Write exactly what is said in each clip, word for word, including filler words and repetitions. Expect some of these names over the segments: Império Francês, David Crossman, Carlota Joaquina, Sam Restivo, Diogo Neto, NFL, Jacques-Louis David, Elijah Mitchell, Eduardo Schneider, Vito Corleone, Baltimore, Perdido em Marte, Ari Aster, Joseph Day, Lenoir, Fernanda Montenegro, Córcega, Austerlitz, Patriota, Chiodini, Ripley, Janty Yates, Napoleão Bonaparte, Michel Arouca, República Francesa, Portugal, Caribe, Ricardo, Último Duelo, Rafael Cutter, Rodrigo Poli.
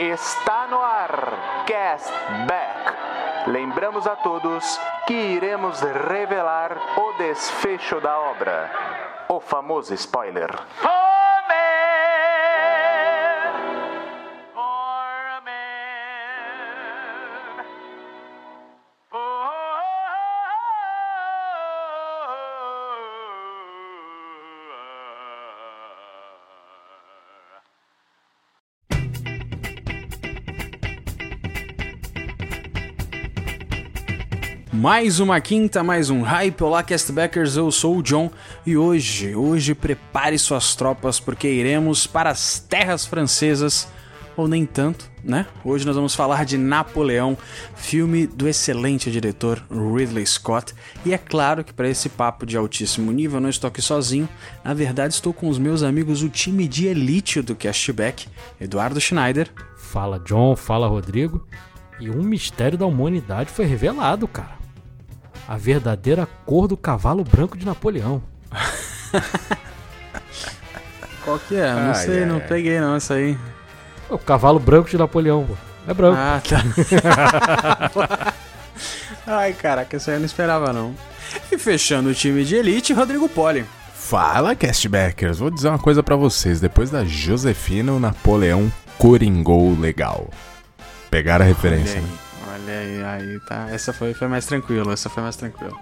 Está no ar, Cast Back. Lembramos a todos que iremos revelar o desfecho da obra, o famoso spoiler. Mais uma quinta, mais um hype. Olá, Castbackers, eu sou o John e hoje, hoje prepare suas tropas porque iremos para as terras francesas, ou nem tanto, né? Hoje nós vamos falar de Napoleão, filme do excelente diretor Ridley Scott. E é claro que para esse papo de altíssimo nível eu não estou aqui sozinho, na verdade estou com os meus amigos, o time de elite do Castback, Eduardo Schneider. Fala, John, fala, Rodrigo. E um mistério da humanidade foi revelado, cara. A verdadeira cor do cavalo branco de Napoleão. Qual que é? Não ah, sei, é, não é. peguei não essa aí. O cavalo branco de Napoleão, pô. É branco. Ah, tá. Ai, caraca, isso aí eu não esperava, não. E fechando o time de elite, Rodrigo Poli. Fala, Castbackers. Vou dizer uma coisa pra vocês. Depois da Joséphine, o Napoleão coringou legal. Pegaram a referência, né? Olha aí, aí tá. Essa foi, foi mais tranquila, essa foi mais tranquila.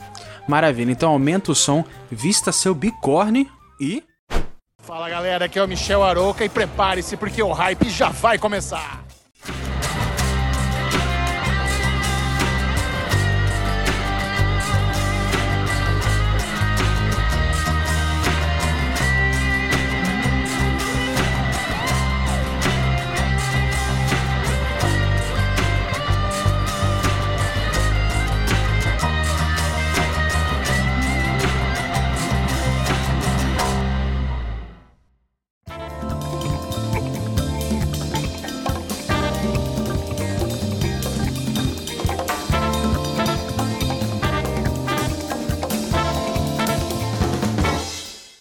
Maravilha, então aumenta o som, vista seu bigorne e... Fala, galera, aqui é o Michel Arouca e prepare-se porque o hype já vai começar.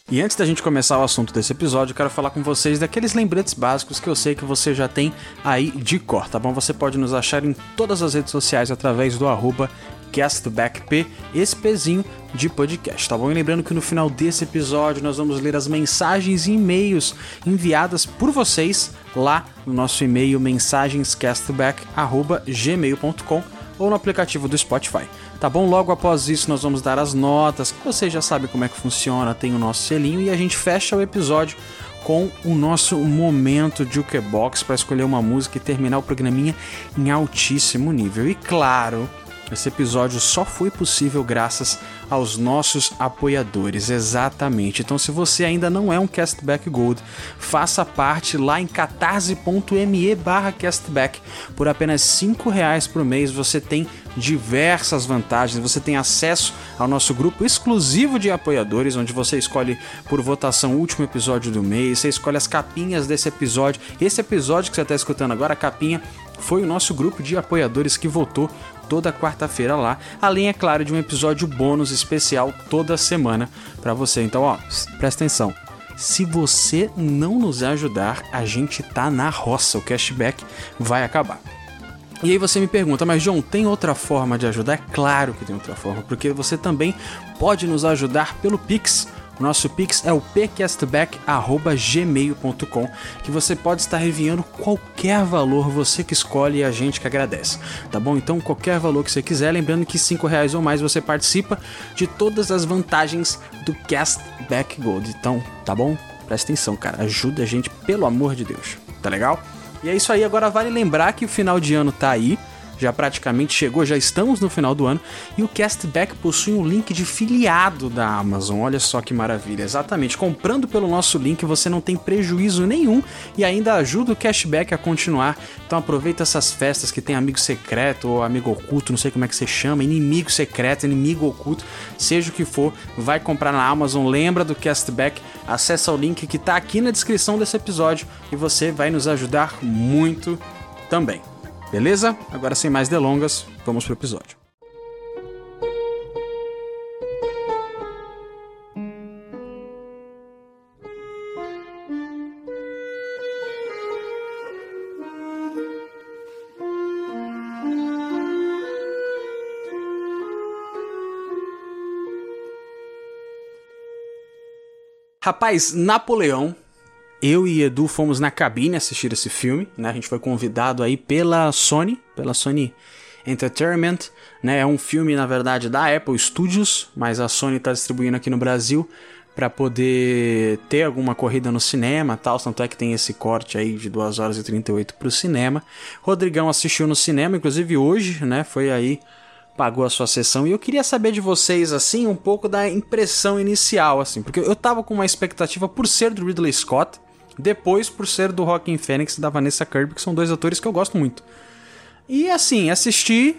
E antes da gente começar o assunto desse episódio, eu quero falar com vocês daqueles lembretes básicos que eu sei que você já tem aí de cor, tá bom? Você pode nos achar em todas as redes sociais através do arroba CastbackP, esse pezinho de podcast, tá bom? E lembrando que no final desse episódio nós vamos ler as mensagens e e-mails enviadas por vocês lá no nosso e-mail mensagenscastback arroba gmail ponto com ou no aplicativo do Spotify. Tá bom? Logo após isso nós vamos dar as notas, que vocês já sabem como é que funciona, tem o nosso selinho, e a gente fecha o episódio com o nosso momento de jukebox para escolher uma música e terminar o programinha em altíssimo nível. E claro, esse episódio só foi possível graças aos nossos apoiadores, exatamente. Então se você ainda não é um Castback Gold, faça parte lá em catarse ponto me barra castback. Por apenas cinco reais por mês você tem diversas vantagens, você tem acesso ao nosso grupo exclusivo de apoiadores, onde você escolhe por votação o último episódio do mês, você escolhe as capinhas desse episódio. Esse episódio que você está escutando agora, a capinha, foi o nosso grupo de apoiadores que votou toda quarta-feira lá, além, é claro, de um episódio bônus especial toda semana pra você. Então, ó, presta atenção. Se você não nos ajudar, a gente tá na roça, o cashback vai acabar. E aí você me pergunta, mas John, tem outra forma de ajudar? É claro que tem outra forma, porque você também pode nos ajudar pelo Pix. O nosso Pix é o p castback arroba gmail ponto com, que você pode estar enviando qualquer valor, você que escolhe e a gente que agradece, tá bom? Então qualquer valor que você quiser, lembrando que cinco reais ou mais você participa de todas as vantagens do Castback Gold. Então, tá bom? Presta atenção, cara, ajuda a gente, pelo amor de Deus, tá legal? E é isso aí, agora vale lembrar que o final de ano tá aí, já praticamente chegou, já estamos no final do ano, e o Castback possui um link de filiado da Amazon, olha só que maravilha, exatamente, comprando pelo nosso link você não tem prejuízo nenhum e ainda ajuda o Cashback a continuar. Então aproveita essas festas que tem amigo secreto ou amigo oculto, não sei como é que você chama, inimigo secreto, inimigo oculto, seja o que for, vai comprar na Amazon, lembra do Castback, acessa o link que tá aqui na descrição desse episódio e você vai nos ajudar muito também. Beleza? Agora, sem mais delongas, vamos pro episódio. Rapaz, Napoleão, eu e Edu fomos na cabine assistir esse filme, né? A gente foi convidado aí pela Sony, pela Sony Entertainment, né? É um filme, na verdade, da Apple Studios, mas a Sony tá distribuindo aqui no Brasil pra poder ter alguma corrida no cinema e tal, tanto é que tem esse corte aí de duas horas e trinta e oito pro cinema. Rodrigão assistiu no cinema, inclusive hoje, né, foi aí, pagou a sua sessão, e eu queria saber de vocês, assim, um pouco da impressão inicial, assim, porque eu tava com uma expectativa por ser do Ridley Scott, depois por ser do Joaquin Phoenix e da Vanessa Kirby, que são dois atores que eu gosto muito. E, assim, assisti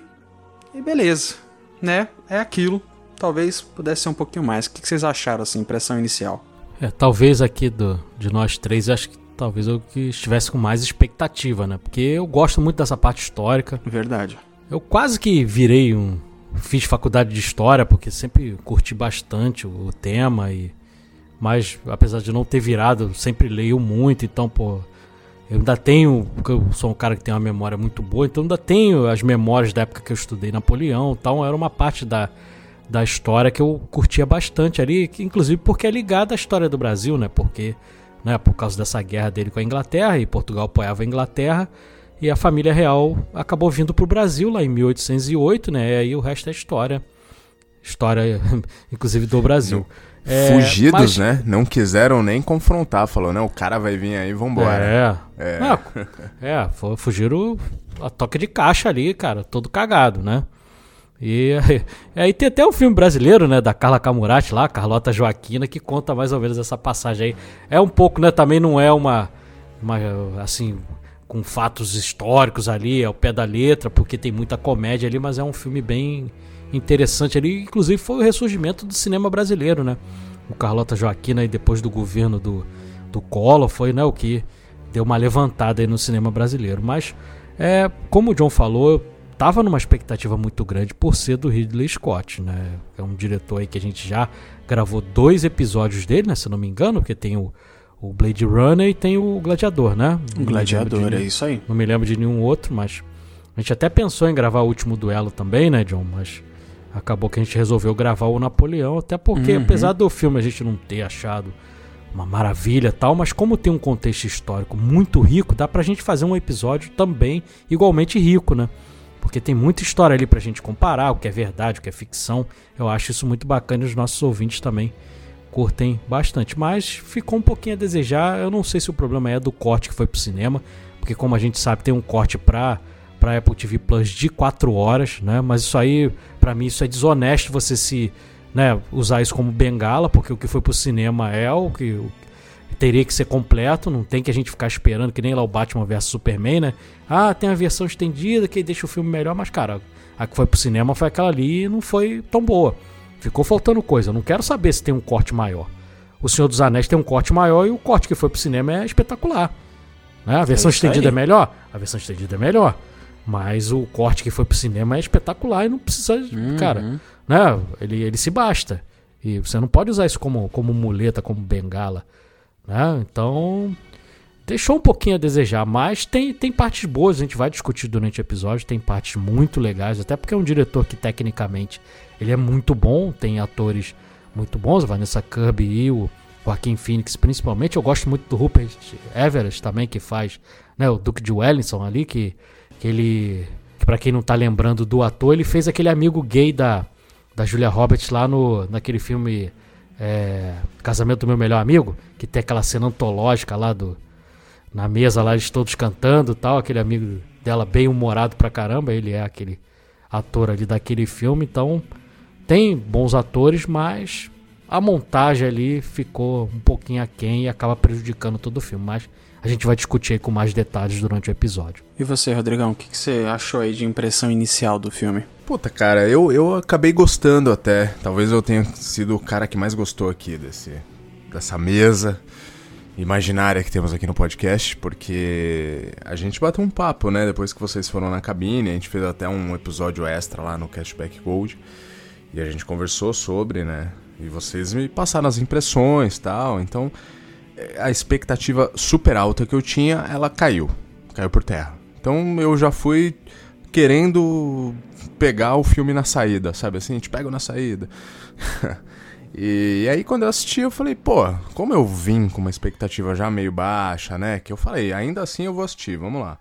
e beleza, né, é aquilo. Talvez pudesse ser um pouquinho mais. O que vocês acharam, assim, impressão inicial? É, talvez aqui do, de nós três, eu acho que talvez eu que estivesse com mais expectativa, né? Porque eu gosto muito dessa parte histórica. Verdade. Eu quase que virei um... Fiz faculdade de História, porque sempre curti bastante o, o tema. E, mas, apesar de não ter virado, eu sempre leio muito. Então, pô, eu ainda tenho... Porque eu sou um cara que tem uma memória muito boa. Então, eu ainda tenho as memórias da época que eu estudei Napoleão. Então, era uma parte da... da história que eu curtia bastante ali, que, inclusive porque é ligada à história do Brasil, né? Porque, né, por causa dessa guerra dele com a Inglaterra, e Portugal apoiava a Inglaterra, e a família real acabou vindo para o Brasil lá em mil oitocentos e oito, né? E aí o resto é história. História, inclusive, do Brasil. É, fugidos, mas... né? Não quiseram nem confrontar, falou, não, o cara vai vir aí, vambora. É, é. Não, é, fugiram a toque de caixa ali, cara, todo cagado, né? E aí tem até um filme brasileiro, né, da Carla Camurati lá, Carlota Joaquina, que conta mais ou menos essa passagem aí. É um pouco, né, também não é uma, uma assim, com fatos históricos ali, é o pé da letra, porque tem muita comédia ali, mas é um filme bem interessante ali. Inclusive foi o ressurgimento do cinema brasileiro, né, o Carlota Joaquina, e depois do governo do, do Collor, foi, né, o que deu uma levantada aí no cinema brasileiro. Mas, é, como o John falou, tava numa expectativa muito grande por ser do Ridley Scott, né? É um diretor aí que a gente já gravou dois episódios dele, né? Se não me engano, porque tem o, o Blade Runner e tem o Gladiador, né? O Gladiador, é isso aí. Não me lembro de nenhum outro, mas a gente até pensou em gravar o Último Duelo também, né, John? Mas acabou que a gente resolveu gravar o Napoleão, até porque, uhum, apesar do filme a gente não ter achado uma maravilha e tal, mas como tem um contexto histórico muito rico, dá pra gente fazer um episódio também igualmente rico, né? Porque tem muita história ali pra gente comparar, o que é verdade, o que é ficção. Eu acho isso muito bacana e os nossos ouvintes também curtem bastante. Mas ficou um pouquinho a desejar. Eu não sei se o problema é do corte que foi pro cinema, porque como a gente sabe, tem um corte pra, pra Apple T V Plus de quatro horas, né? Mas isso aí, pra mim, isso é desonesto você se, né, usar isso como bengala, porque o que foi pro cinema é o que... O teria que ser completo, não tem que a gente ficar esperando, que nem lá o Batman versus Superman, né? Ah, tem a versão estendida que deixa o filme melhor, mas, cara, a que foi pro cinema foi aquela ali e não foi tão boa. Ficou faltando coisa, eu não quero saber se tem um corte maior. O Senhor dos Anéis tem um corte maior e o corte que foi pro cinema é espetacular, né? A versão é estendida aí. É melhor? A versão estendida é melhor, mas o corte que foi pro cinema é espetacular e não precisa, uhum, cara, né? Ele, ele se basta. E você não pode usar isso como, como muleta, como bengala. Ah, então deixou um pouquinho a desejar, mas tem, tem partes boas, a gente vai discutir durante o episódio, tem partes muito legais, até porque é um diretor que tecnicamente ele é muito bom, tem atores muito bons, a Vanessa Kirby e o Joaquin Phoenix principalmente. Eu gosto muito do Rupert Everett também, que faz, né, o Duque de Wellington ali, que, que ele, que pra quem não tá lembrando do ator, ele fez aquele amigo gay da, da Julia Roberts lá no, naquele filme... É, Casamento do Meu Melhor Amigo, que tem aquela cena antológica lá do, na mesa lá, eles todos cantando e tal, aquele amigo dela bem humorado pra caramba, ele é aquele ator ali daquele filme. Então tem bons atores, mas a montagem ali ficou um pouquinho aquém e acaba prejudicando todo o filme, mas a gente vai discutir aí com mais detalhes durante o episódio. E você, Rodrigão, o que, que você achou aí de impressão inicial do filme? Puta, cara, eu, eu acabei gostando até. Talvez eu tenha sido o cara que mais gostou aqui desse, dessa mesa imaginária que temos aqui no podcast, porque a gente bateu um papo, né? Depois que vocês foram na cabine, a gente fez até um episódio extra lá no Cashback Gold e a gente conversou sobre, né? E vocês me passaram as impressões e tal, então... A expectativa super alta que eu tinha, ela caiu. Caiu por terra. Então eu já fui querendo pegar o filme na saída, sabe assim? A gente pega na saída. E, e aí quando eu assisti eu falei, pô, como eu vim com uma expectativa já meio baixa, né? Que eu falei, ainda assim eu vou assistir, vamos lá.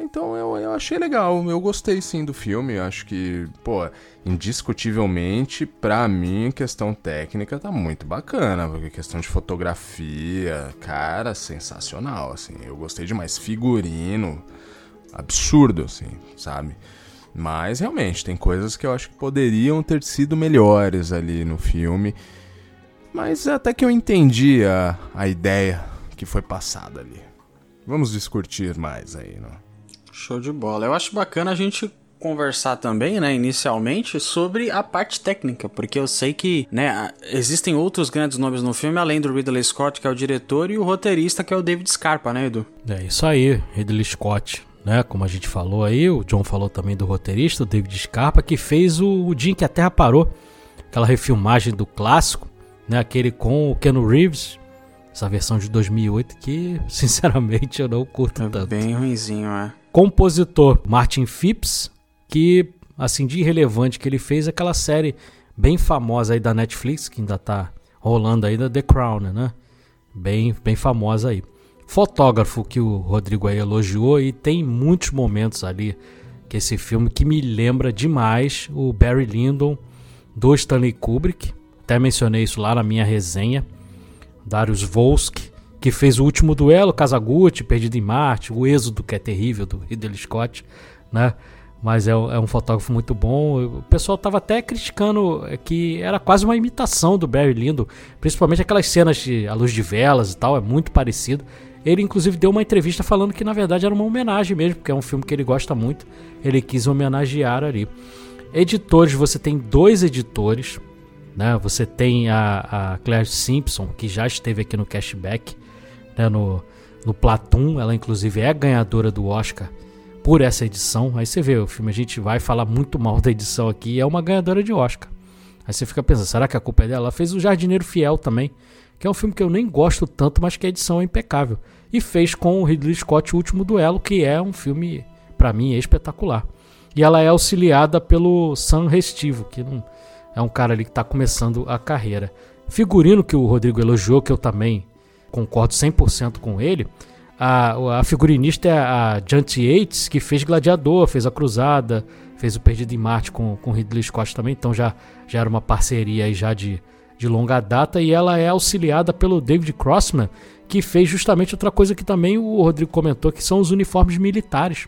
Então eu, eu achei legal, eu gostei sim do filme, eu acho que, pô, indiscutivelmente, pra mim, questão técnica tá muito bacana, porque questão de fotografia, cara, sensacional, assim, eu gostei demais, figurino, absurdo, assim, sabe? Mas realmente, tem coisas que eu acho que poderiam ter sido melhores ali no filme, mas até que eu entendi a, a ideia que foi passada ali. Vamos discutir mais aí, né? Show de bola. Eu acho bacana a gente conversar também, né, inicialmente, sobre a parte técnica, porque eu sei que, né, existem outros grandes nomes no filme, além do Ridley Scott, que é o diretor, e o roteirista, que é o David Scarpa, né, Edu? É isso aí, Ridley Scott, né, como a gente falou aí, o John falou também do roteirista, o David Scarpa, que fez o, o Dia em que a Terra Parou, aquela refilmagem do clássico, né, aquele com o Keanu Reeves, essa versão de dois mil e oito que, sinceramente, eu não curto é tanto. Bem ruinzinho, é. Compositor Martin Phipps, que, assim, de irrelevante que ele fez, aquela série bem famosa aí da Netflix, que ainda tá rolando aí, da The Crown, né? Bem, bem famosa aí. Fotógrafo, que o Rodrigo aí elogiou, e tem muitos momentos ali que esse filme que me lembra demais o Barry Lyndon do Stanley Kubrick. Até mencionei isso lá na minha resenha. Darius Volsky, que fez O Último Duelo, Kazaguchi, Perdido em Marte, O Êxodo, que é terrível, do Ridley Scott, né? Mas é, é um fotógrafo muito bom. O pessoal estava até criticando que era quase uma imitação do Barry Lyndon, principalmente aquelas cenas de à luz de velas e tal, é muito parecido. Ele, inclusive, deu uma entrevista falando que, na verdade, era uma homenagem mesmo, porque é um filme que ele gosta muito, ele quis homenagear ali. Editores, você tem dois editores, né? Você tem a, a Claire Simpson, que já esteve aqui no Cashback, né? no, no Platoon, ela inclusive é a ganhadora do Oscar por essa edição. Aí você vê o filme, a gente vai falar muito mal da edição aqui, é uma ganhadora de Oscar. Aí você fica pensando, será que a culpa é dela? Ela fez O Jardineiro Fiel também, que é um filme que eu nem gosto tanto, mas que a edição é impecável. E fez com o Ridley Scott O Último Duelo, que é um filme, pra mim, espetacular. E ela é auxiliada pelo Sam Restivo, que não... é um cara ali que está começando a carreira. Figurino, que o Rodrigo elogiou, que eu também concordo cem por cento com ele. A, a figurinista é a Janty Yates, que fez Gladiador, fez A Cruzada, fez O Perdido em Marte com o Ridley Scott também. Então já, já era uma parceria aí já de, de longa data. E ela é auxiliada pelo David Crossman, que fez justamente outra coisa que também o Rodrigo comentou, que são os uniformes militares,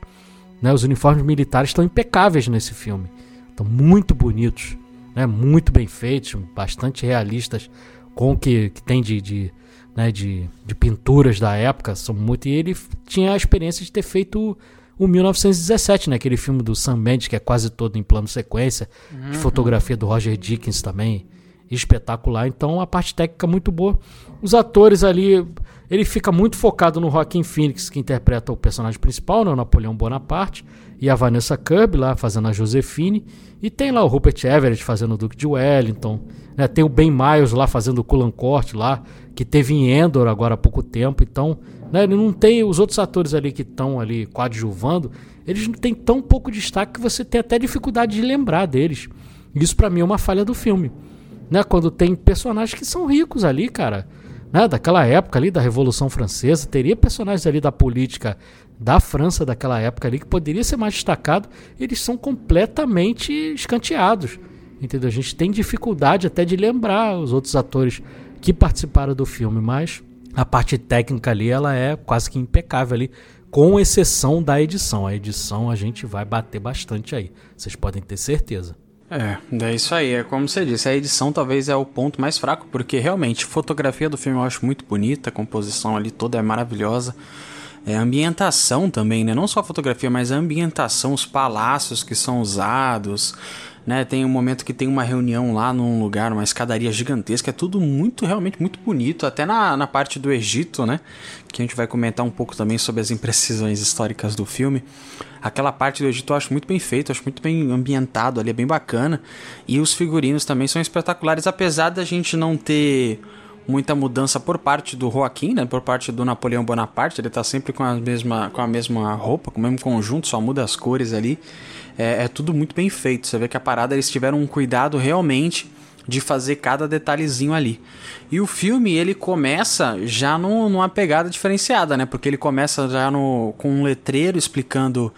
né? Os uniformes militares estão impecáveis nesse filme. Estão muito bonitos. Né, muito bem feitos, bastante realistas com o que, que tem de, de, né, de, de pinturas da época, são muito, e ele tinha a experiência de ter feito o mil novecentos e dezessete, né, aquele filme do Sam Mendes, que é quase todo em plano sequência, de fotografia do Roger Deakins também, espetacular. Então a parte técnica muito boa. Os atores ali, ele fica muito focado no Joaquin Phoenix, que interpreta o personagem principal, né, o Napoleão Bonaparte, e a Vanessa Kirby lá fazendo a Joséphine, e tem lá o Rupert Everett fazendo o Duque de Wellington, né? Tem o Ben Miles lá fazendo o Culancourt lá, que teve em Endor agora há pouco tempo, então, né, ele não tem os outros atores ali que estão ali coadjuvando, eles não têm tão pouco destaque que você tem até dificuldade de lembrar deles. Isso pra mim é uma falha do filme, né, quando tem personagens que são ricos ali, cara, né, daquela época ali da Revolução Francesa, teria personagens ali da política da França daquela época ali, que poderia ser mais destacado, eles são completamente escanteados, entendeu? A gente tem dificuldade até de lembrar os outros atores que participaram do filme, mas a parte técnica ali, ela é quase que impecável ali, com exceção da edição. A edição a gente vai bater bastante aí, vocês podem ter certeza. É, é isso aí, é como você disse, a edição talvez é o ponto mais fraco, porque realmente a fotografia do filme eu acho muito bonita, a composição ali toda é maravilhosa. É, a ambientação também, né? Não só a fotografia, mas a ambientação, os palácios que são usados, né? Tem um momento que tem uma reunião lá num lugar, uma escadaria gigantesca, é tudo muito, realmente muito bonito, até na, na parte do Egito, né? Que a gente vai comentar um pouco também sobre as imprecisões históricas do filme. Aquela parte do Egito eu acho muito bem feito, acho muito bem ambientado ali, é bem bacana. E os figurinos também são espetaculares, apesar da gente não ter... muita mudança por parte do Joaquim, né? Por parte do Napoleão Bonaparte, ele tá sempre com a mesma, com a mesma roupa, com o mesmo conjunto, só muda as cores ali. É, é tudo muito bem feito, você vê que a parada, eles tiveram um cuidado realmente de fazer cada detalhezinho ali. E o filme, ele começa já no, numa pegada diferenciada, né? Porque ele começa já no, com um letreiro explicando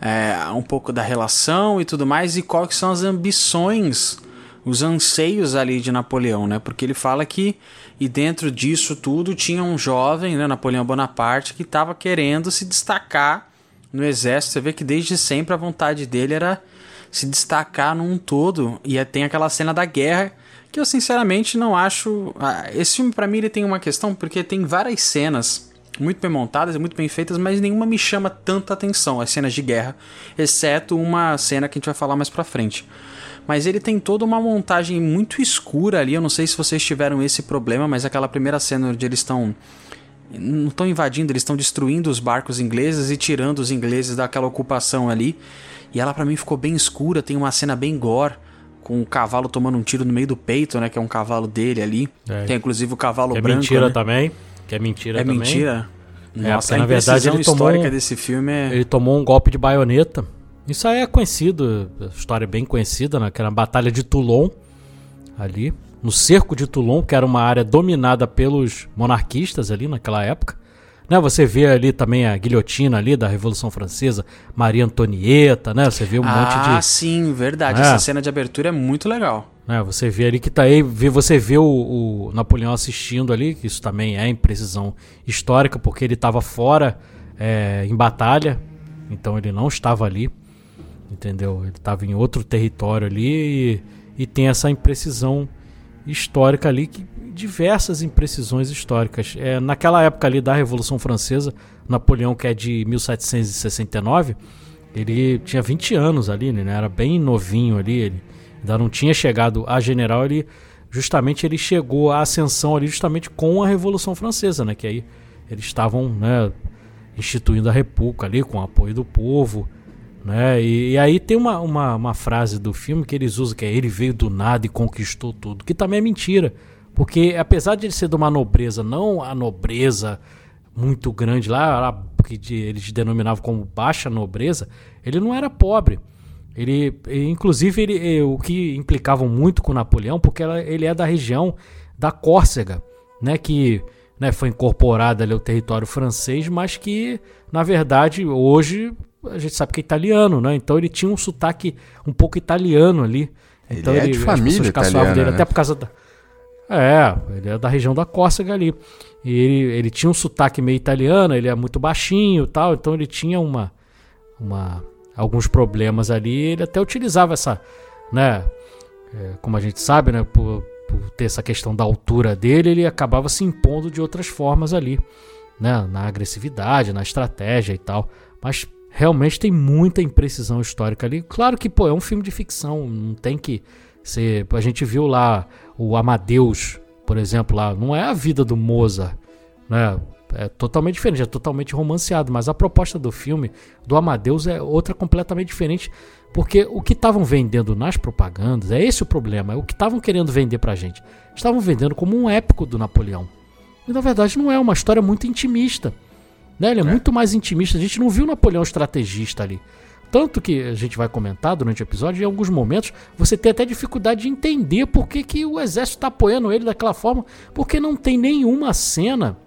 é, um pouco da relação e tudo mais, e quais são as ambições, os anseios ali de Napoleão, né? Porque ele fala que, e dentro disso tudo, tinha um jovem, né, Napoleão Bonaparte, que estava querendo se destacar no exército. Você vê que desde sempre a vontade dele era se destacar num todo, e tem aquela cena da guerra, que eu sinceramente não acho... Esse filme pra mim ele tem uma questão, porque tem várias cenas muito bem montadas, muito bem feitas, mas nenhuma me chama tanta atenção, as cenas de guerra, exceto uma cena que a gente vai falar mais pra frente. Mas ele tem toda uma montagem muito escura ali, eu não sei se vocês tiveram esse problema, mas aquela primeira cena onde eles estão... não estão invadindo, eles estão destruindo os barcos ingleses e tirando os ingleses daquela ocupação ali. E ela pra mim ficou bem escura, tem uma cena bem gore, com o cavalo tomando um tiro no meio do peito, né? Que é um cavalo dele ali. É. Tem inclusive o cavalo que branco. É mentira, né? Também. Que é mentira é também. Mentira. Nossa, é mentira. A imprecisão histórica tomou, desse filme é... Ele tomou um golpe de baioneta. Isso aí é conhecido, história bem conhecida, naquela Batalha de Toulon, ali. No Cerco de Toulon, que era uma área dominada pelos monarquistas ali naquela época. Né, você vê ali também a guilhotina ali da Revolução Francesa, Maria Antonieta, né? Você vê um ah, monte de... Ah, sim, verdade. É. Essa cena de abertura é muito legal. É, você vê ali que tá aí, você vê o, o Napoleão assistindo ali, que isso também é imprecisão histórica, porque ele estava fora é, em batalha, então ele não estava ali, entendeu? Ele estava em outro território ali e, e tem essa imprecisão histórica ali, que diversas imprecisões históricas. É, naquela época ali da Revolução Francesa, Napoleão, que é de mil setecentos e sessenta e nove, ele tinha vinte anos ali, né? Era bem novinho ali, ele ainda não tinha chegado a general, ele justamente ele chegou à ascensão ali justamente com a Revolução Francesa, né? Que aí eles estavam, né, instituindo a República ali com o apoio do povo, né? E, e aí tem uma, uma, uma frase do filme que eles usam, que é ele veio do nada e conquistou tudo, que também é mentira, porque apesar de ele ser de uma nobreza, não a nobreza muito grande lá, que de, eles denominavam como baixa nobreza, ele não era pobre, ele, ele inclusive ele, o que implicavam muito com Napoleão, porque ela, ele é da região da Córcega, né, que... Né, foi incorporada ali ao território francês, mas que, na verdade, hoje a gente sabe que é italiano, né? Então ele tinha um sotaque um pouco italiano ali. Então ele, ele é de família italiana, dele, né? Até por causa da... É, ele é da região da Córcega ali. E ele, ele tinha um sotaque meio italiano, ele é muito baixinho e tal, então ele tinha uma, uma, alguns problemas ali. Ele até utilizava essa, né, é, como a gente sabe, né, por, por ter essa questão da altura dele, ele acabava se impondo de outras formas ali, né? Na agressividade, na estratégia e tal. Mas realmente tem muita imprecisão histórica ali. Claro que, pô, é um filme de ficção, não tem que ser... A gente viu lá o Amadeus, por exemplo, lá, não é a vida do Mozart, né? É totalmente diferente, é totalmente romanceado, mas a proposta do filme, do Amadeus, é outra completamente diferente, porque o que estavam vendendo nas propagandas, é esse o problema, é o que estavam querendo vender pra gente, estavam vendendo como um épico do Napoleão, e na verdade não é, uma história muito intimista, né? Ele é, é muito mais intimista, a gente não viu Napoleão estrategista ali, tanto que a gente vai comentar durante o episódio, em alguns momentos você tem até dificuldade de entender por que, que o exército tá apoiando ele daquela forma, porque não tem nenhuma cena,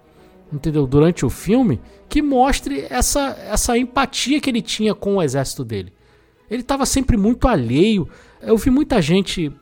entendeu, durante o filme, que mostre essa, essa empatia que ele tinha com o exército dele. Ele estava sempre muito alheio. Eu vi muita gente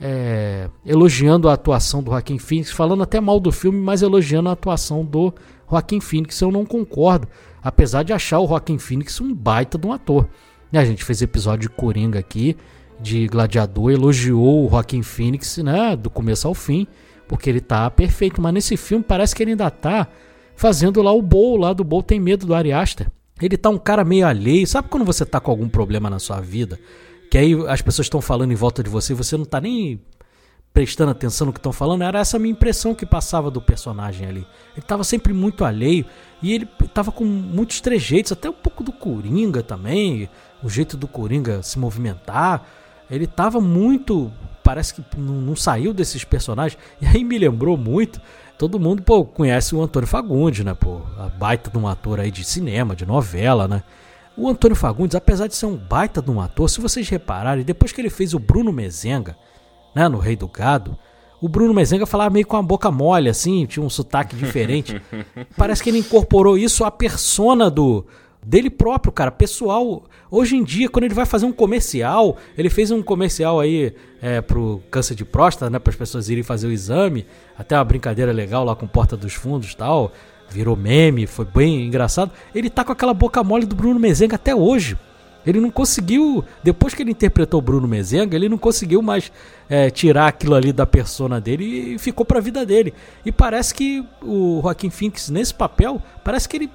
é, elogiando a atuação do Joaquin Phoenix, falando até mal do filme, mas elogiando a atuação do Joaquin Phoenix. Eu não concordo, apesar de achar o Joaquin Phoenix um baita de um ator. E a gente fez episódio de Coringa aqui, de Gladiador, elogiou o Joaquin Phoenix, né, do começo ao fim, porque ele tá perfeito. Mas nesse filme parece que ele ainda tá fazendo lá o Bo, lá do Bo Tem Medo, do Ari Aster. Ele tá um cara meio alheio. Sabe quando você tá com algum problema na sua vida, que aí as pessoas estão falando em volta de você e você não tá nem prestando atenção no que estão falando? Era essa a minha impressão que passava do personagem ali. Ele tava sempre muito alheio e ele tava com muitos trejeitos, até um pouco do Coringa também, o jeito do Coringa se movimentar. Ele tava muito... Parece que não, não saiu desses personagens. E aí me lembrou muito... Todo mundo, pô, conhece o Antônio Fagundes, né, pô? A baita de um ator aí de cinema, de novela, né? O Antônio Fagundes, apesar de ser um baita de um ator, se vocês repararem, depois que ele fez o Bruno Mezenga, né, no Rei do Gado, o Bruno Mezenga falava meio com a boca mole, assim, tinha um sotaque diferente. Parece que ele incorporou isso à persona do... dele próprio, cara, pessoal. Hoje em dia, quando ele vai fazer um comercial, ele fez um comercial aí é, pro câncer de próstata, né, para as pessoas irem fazer o exame, até uma brincadeira legal lá com Porta dos Fundos e tal, virou meme, foi bem engraçado. Ele tá com aquela boca mole do Bruno Mezenga até hoje. Ele não conseguiu, depois que ele interpretou o Bruno Mezenga, ele não conseguiu mais é, tirar aquilo ali da persona dele e ficou pra vida dele. E parece que o Joaquin Phoenix, nesse papel, parece que ele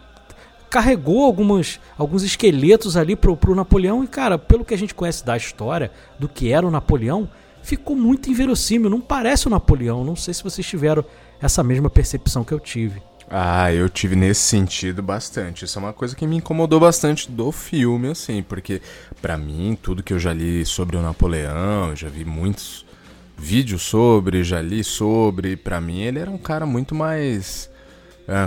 carregou algumas, alguns esqueletos ali pro, pro Napoleão e, cara, pelo que a gente conhece da história, do que era o Napoleão, ficou muito inverossímil, não parece o Napoleão. Não sei se vocês tiveram essa mesma percepção que eu tive. Ah, eu tive nesse sentido bastante. Isso é uma coisa que me incomodou bastante do filme, assim, porque pra mim, tudo que eu já li sobre o Napoleão, eu já vi muitos vídeos sobre, já li sobre, pra mim ele era um cara muito mais...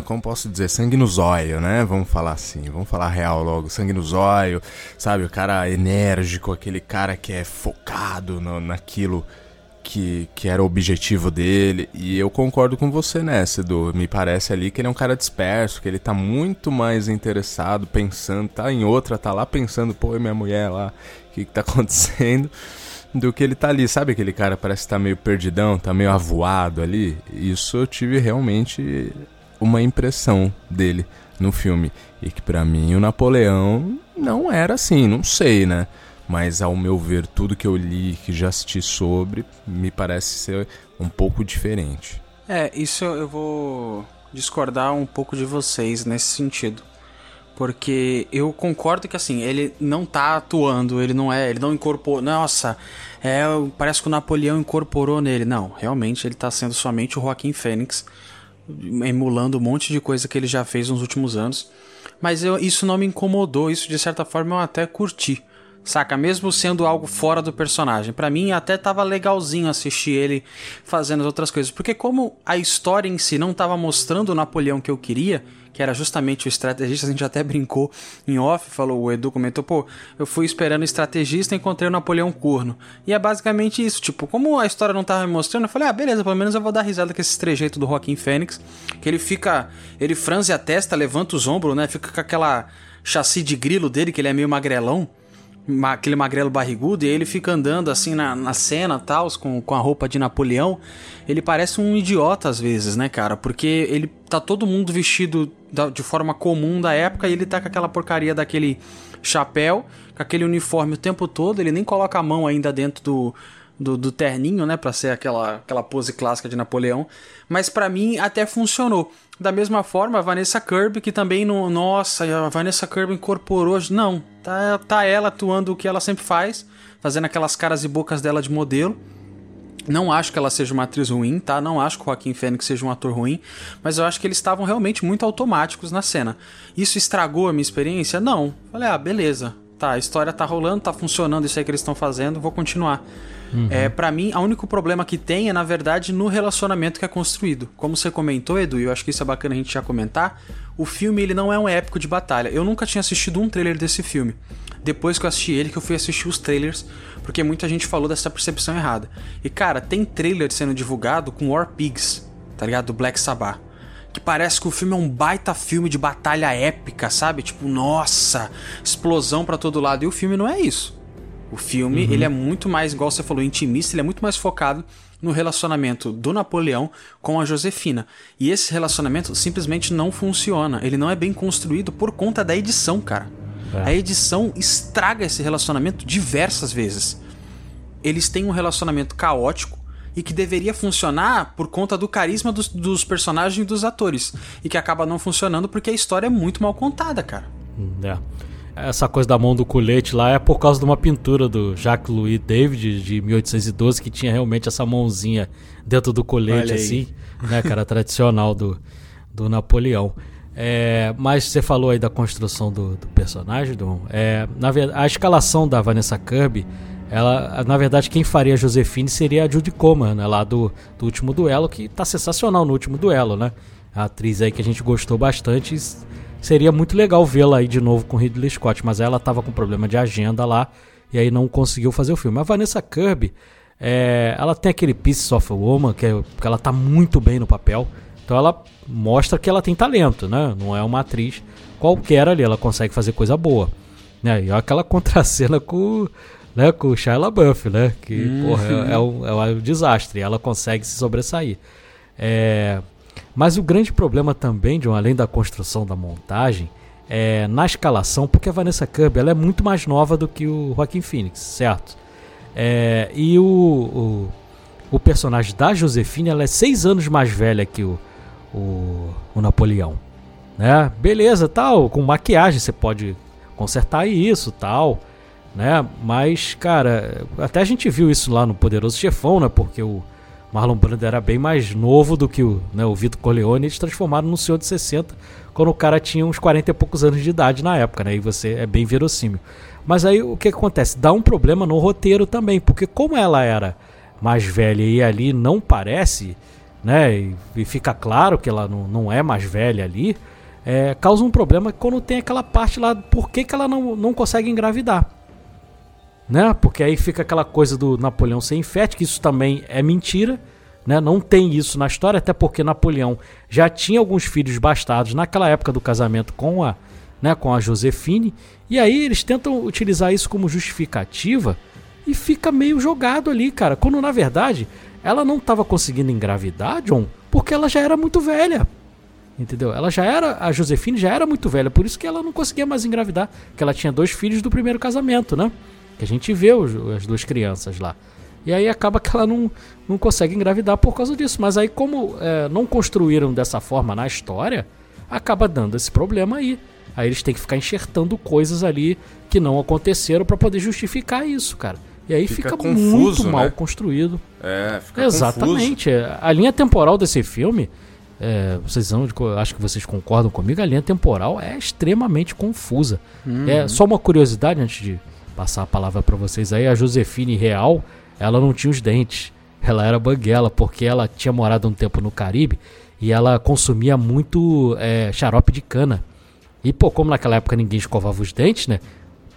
como posso dizer, sangue no zóio, né? Vamos falar assim, vamos falar real logo, sangue no zóio, sabe? O cara enérgico, aquele cara que é focado no, naquilo que, que era o objetivo dele. E eu concordo com você nessa, Edu. Me parece ali que ele é um cara disperso, que ele tá muito mais interessado, pensando, tá em outra, tá lá pensando, pô, e minha mulher lá, o que que tá acontecendo? Do que ele tá ali, sabe aquele cara parece que tá meio perdidão, tá meio avoado ali? Isso eu tive realmente... uma impressão dele no filme, e que pra mim o Napoleão não era assim, não sei, né? Mas ao meu ver, tudo que eu li, que já assisti sobre, me parece ser um pouco diferente. É, isso eu vou discordar um pouco de vocês nesse sentido, porque eu concordo que assim, ele não tá atuando, ele não é, ele não incorporou, nossa, é, parece que o Napoleão incorporou nele, não, realmente ele tá sendo somente o Joaquin Phoenix, emulando um monte de coisa que ele já fez nos últimos anos, mas eu, isso não me incomodou, isso de certa forma eu até curti, saca? Mesmo sendo algo fora do personagem, pra mim até tava legalzinho assistir ele fazendo as outras coisas, porque como a história em si não tava mostrando o Napoleão que eu queria, que era justamente o estrategista, a gente até brincou em off, falou, o Edu comentou, pô, eu fui esperando o estrategista e encontrei o Napoleão Corno. E é basicamente isso, tipo, como a história não tava me mostrando, eu falei, ah, beleza, pelo menos eu vou dar risada com esse trejeito do Joaquin Phoenix, que ele fica, ele franze a testa, levanta os ombros, né, fica com aquela chassi de grilo dele, que ele é meio magrelão, aquele magrelo barrigudo, e ele fica andando assim na, na cena, tal, com, com a roupa de Napoleão. Ele parece um idiota às vezes, né, cara? Porque ele tá todo mundo vestido da, de forma comum da época, e ele tá com aquela porcaria daquele chapéu, com aquele uniforme o tempo todo, ele nem coloca a mão ainda dentro do, do, do terninho, né, pra ser aquela, aquela pose clássica de Napoleão. Mas pra mim até funcionou. Da mesma forma, a Vanessa Kirby, que também não... Nossa, a Vanessa Kirby incorporou... Não, tá, tá ela atuando o que ela sempre faz, fazendo aquelas caras e bocas dela de modelo. Não acho que ela seja uma atriz ruim, tá? Não acho que o Joaquin Phoenix seja um ator ruim, mas eu acho que eles estavam realmente muito automáticos na cena. Isso estragou a minha experiência? Não. Falei, ah, beleza. Tá, a história tá rolando, tá funcionando isso aí que eles estão fazendo, vou continuar. Uhum. É, pra mim, o único problema que tem é, na verdade, no relacionamento que é construído. Como você comentou, Edu, e eu acho que isso é bacana a gente já comentar, o filme ele não é um épico de batalha. Eu nunca tinha assistido um trailer desse filme. Depois que eu assisti ele, que eu fui assistir os trailers, porque muita gente falou dessa percepção errada. E, cara, tem trailer sendo divulgado com War Pigs, tá ligado? Do Black Sabbath. Que parece que o filme é um baita filme de batalha épica, sabe? Tipo, nossa, explosão pra todo lado. E o filme não é isso. O filme, uhum. ele é muito mais, igual você falou, intimista, ele é muito mais focado no relacionamento do Napoleão com a Joséphine. E esse relacionamento simplesmente não funciona. Ele não é bem construído por conta da edição, cara. É. A edição estraga esse relacionamento diversas vezes. Eles têm um relacionamento caótico e que deveria funcionar por conta do carisma dos, dos personagens e dos atores. E que acaba não funcionando porque a história é muito mal contada, cara. É. Essa coisa da mão do colete lá é por causa de uma pintura do Jacques-Louis David de mil oitocentos e doze, que tinha realmente essa mãozinha dentro do colete, assim, né, cara, tradicional do, do Napoleão. É, mas você falou aí da construção do, do personagem, Dom. É, na verdade, a escalação da Vanessa Kirby, ela, na verdade, quem faria a Joséphine seria a Judy Comer, né, lá do, do Último Duelo, que tá sensacional no Último Duelo, né? A atriz aí que a gente gostou bastante. Seria muito legal vê-la aí de novo com Ridley Scott, mas ela estava com problema de agenda lá e aí não conseguiu fazer o filme. A Vanessa Kirby, É, ela tem aquele Piece of a Woman, que, é, que ela tá muito bem no papel. Então ela mostra que ela tem talento, né? Não é uma atriz qualquer ali, ela consegue fazer coisa boa, né? E é aquela contracena com, né, com o Shia LaBeouf, né? Que hum. porra, é, é, um, é um desastre. Ela consegue se sobressair. É, mas o grande problema também, John, além da construção da montagem, é na escalação, porque a Vanessa Kirby ela é muito mais nova do que o Joaquin Phoenix, certo? É, e o, o, o personagem da Joséphine, ela é seis anos mais velha que o, o, o Napoleão, né? Beleza, tal, com maquiagem você pode consertar isso, tal, né? Mas, cara, até a gente viu isso lá no Poderoso Chefão, né? Porque o Marlon Brando era bem mais novo do que o, né, o Vito Corleone. Eles transformaram num senhor de sessenta, quando o cara tinha uns quarenta e poucos anos de idade na época, né? E você é bem verossímil. Mas aí o que acontece? Dá um problema no roteiro também, porque como ela era mais velha e ali não parece, né? E, e fica claro que ela não, não é mais velha ali, é, causa um problema quando tem aquela parte lá, por que, que ela não, não consegue engravidar? Né? Porque aí fica aquela coisa do Napoleão ser infértil, que isso também é mentira, né? Não tem isso na história, até porque Napoleão já tinha alguns filhos bastardos naquela época do casamento com a, né, com a Joséphine, e aí eles tentam utilizar isso como justificativa e fica meio jogado ali, cara, quando na verdade ela não estava conseguindo engravidar, John, porque ela já era muito velha, entendeu? Ela já era, a Joséphine já era muito velha, por isso que ela não conseguia mais engravidar, que ela tinha dois filhos do primeiro casamento, né? Que a gente vê os, as duas crianças lá. E aí acaba que ela não, não consegue engravidar por causa disso. Mas aí como é, não construíram dessa forma na história, acaba dando esse problema aí. Aí eles têm que ficar enxertando coisas ali que não aconteceram para poder justificar isso, cara. E aí fica, fica confuso, muito mal, né? Construído. É, fica Exatamente. Confuso. A linha temporal desse filme, é, vocês não, acho que vocês concordam comigo, a linha temporal é extremamente confusa. Hum. É, só uma curiosidade antes de passar a palavra para vocês aí, a Joséphine real, ela não tinha os dentes, ela era banguela, porque ela tinha morado um tempo no Caribe e ela consumia muito é, xarope de cana, e pô, como naquela época ninguém escovava os dentes, né,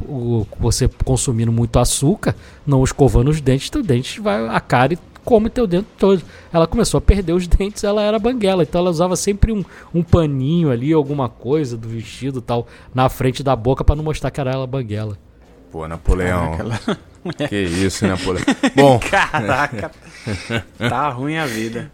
o, você consumindo muito açúcar, não escovando os dentes, teu dente vai, a cara e come teu dente todo. Ela começou a perder os dentes, ela era banguela, então ela usava sempre um, um paninho ali, alguma coisa do vestido e tal, na frente da boca para não mostrar que era ela banguela. Pô, Napoleão. Caraca, ela... Que isso, Napoleão. Bom. Caraca. Tá ruim a vida.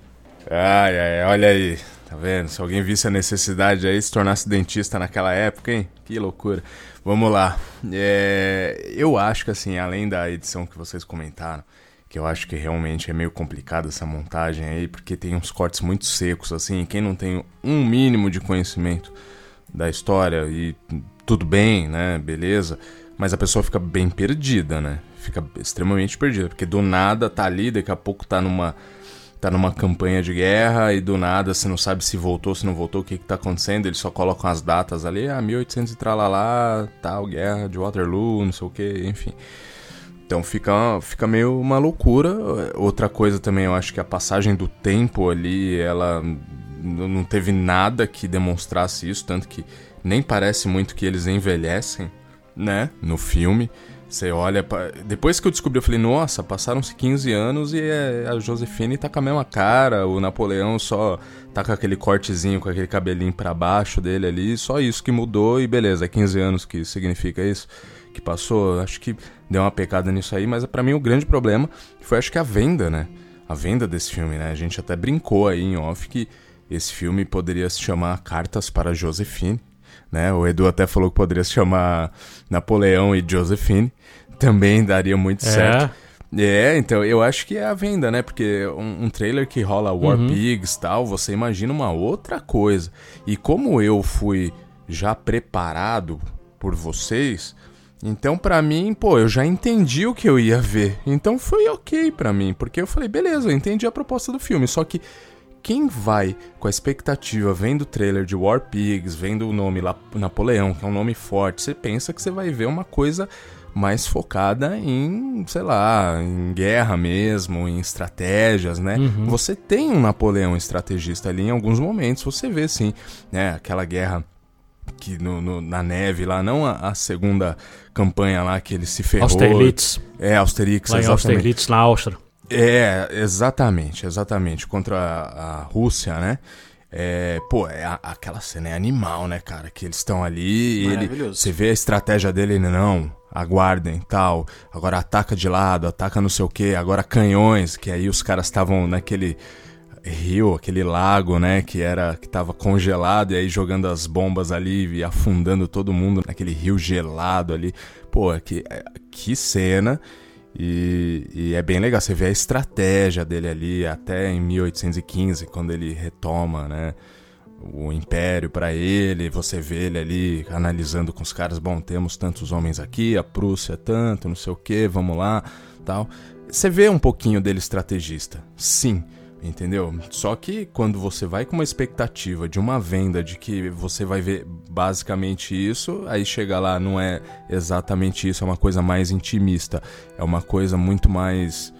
Ai, ai, olha aí. Tá vendo? Se alguém visse a necessidade aí, se tornasse dentista naquela época, hein? Que loucura. Vamos lá. É... Eu acho que, assim, além da edição que vocês comentaram, que eu acho que realmente é meio complicado essa montagem aí, porque tem uns cortes muito secos, assim, e quem não tem um mínimo de conhecimento da história, e tudo bem, né? Beleza. Mas a pessoa fica bem perdida, né? Fica extremamente perdida, porque do nada tá ali, daqui a pouco tá numa, tá numa campanha de guerra, e do nada você não sabe se voltou, se não voltou, o que que tá acontecendo, eles só colocam as datas ali, ah, mil e oitocentos e tralalá, tal, guerra de Waterloo, não sei o que, enfim. Então fica, fica meio uma loucura. Outra coisa também, eu acho que a passagem do tempo ali, ela não teve nada que demonstrasse isso, tanto que nem parece muito que eles envelhecem, né, no filme. Você olha pra... Depois que eu descobri, eu falei, nossa, passaram-se quinze anos e a Joséphine tá com a mesma cara, o Napoleão só tá com aquele cortezinho, com aquele cabelinho pra baixo dele ali, só isso que mudou, e beleza, quinze anos que significa isso, que passou. Acho que deu uma pecada nisso aí, mas pra mim o grande problema foi, acho que a venda, né, a venda desse filme, né, a gente até brincou aí em off que esse filme poderia se chamar Cartas para Joséphine, né? O Edu até falou que poderia se chamar Napoleão e Joséphine, também daria muito é. certo. É, então eu acho que é a venda, né? Porque um, um trailer que rola War uhum. Pigs e tal, você imagina uma outra coisa. E como eu fui já preparado por vocês, então pra mim, pô, eu já entendi o que eu ia ver. Então foi ok pra mim, porque eu falei, beleza, eu entendi a proposta do filme, só que quem vai com a expectativa, vendo o trailer de War Pigs, vendo o nome lá, Napoleão, que é um nome forte, você pensa que você vai ver uma coisa mais focada em, sei lá, em guerra mesmo, em estratégias, né? Uhum. Você tem um Napoleão estrategista ali em alguns momentos, você vê sim, né? Aquela guerra que no, no, na neve lá, não a, a segunda campanha lá que ele se ferrou. Austerlitz. É, Austerlitz, lá exatamente. Austerlitz na Áustria. É, exatamente, exatamente, contra a, a Rússia, né? É, pô, é a, aquela cena é animal, né, cara? Que eles estão ali e ele, você vê a estratégia dele, não, aguardem, tal, agora ataca de lado, ataca não sei o quê, agora canhões, que aí os caras estavam naquele rio, aquele lago, né, que era, que tava congelado, e aí jogando as bombas ali e afundando todo mundo naquele rio gelado ali. Pô, que, que cena. E, e é bem legal, você vê a estratégia dele ali, até em mil oitocentos e quinze, quando ele retoma, né, o império para ele, você vê ele ali analisando com os caras, bom, temos tantos homens aqui, a Prússia é tanto, não sei o que, vamos lá, tal. Você vê um pouquinho dele estrategista, sim, entendeu? Só que quando você vai com uma expectativa de uma venda, de que você vai ver basicamente isso, aí chega lá, não é exatamente isso, é uma coisa mais intimista, é uma coisa muito mais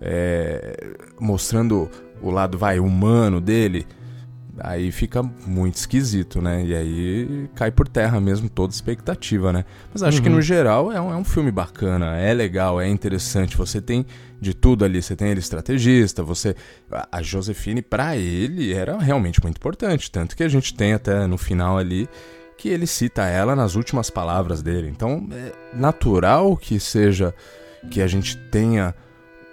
é, mostrando o lado, vai, humano dele, aí fica muito esquisito, né? E aí cai por terra mesmo toda expectativa, né? Mas acho uhum. que no geral é um, é um filme bacana, é legal, é interessante, você tem de tudo ali, você tem ele estrategista, você... A Joséphine, pra ele, era realmente muito importante, tanto que a gente tem até no final ali, que ele cita ela nas últimas palavras dele. Então, é natural que seja, que a gente tenha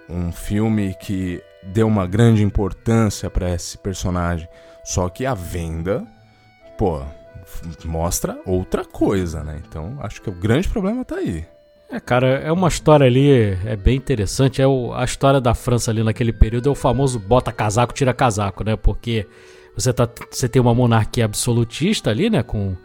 um filme que dê uma grande importância pra esse personagem, só que a venda, pô, mostra outra coisa, né? Então, acho que o grande problema tá aí. É, cara, é uma história ali, é bem interessante, é o, a história da França ali naquele período é o famoso bota-casaco, tira-casaco, né, porque você, tá, você tem uma monarquia absolutista ali, né, com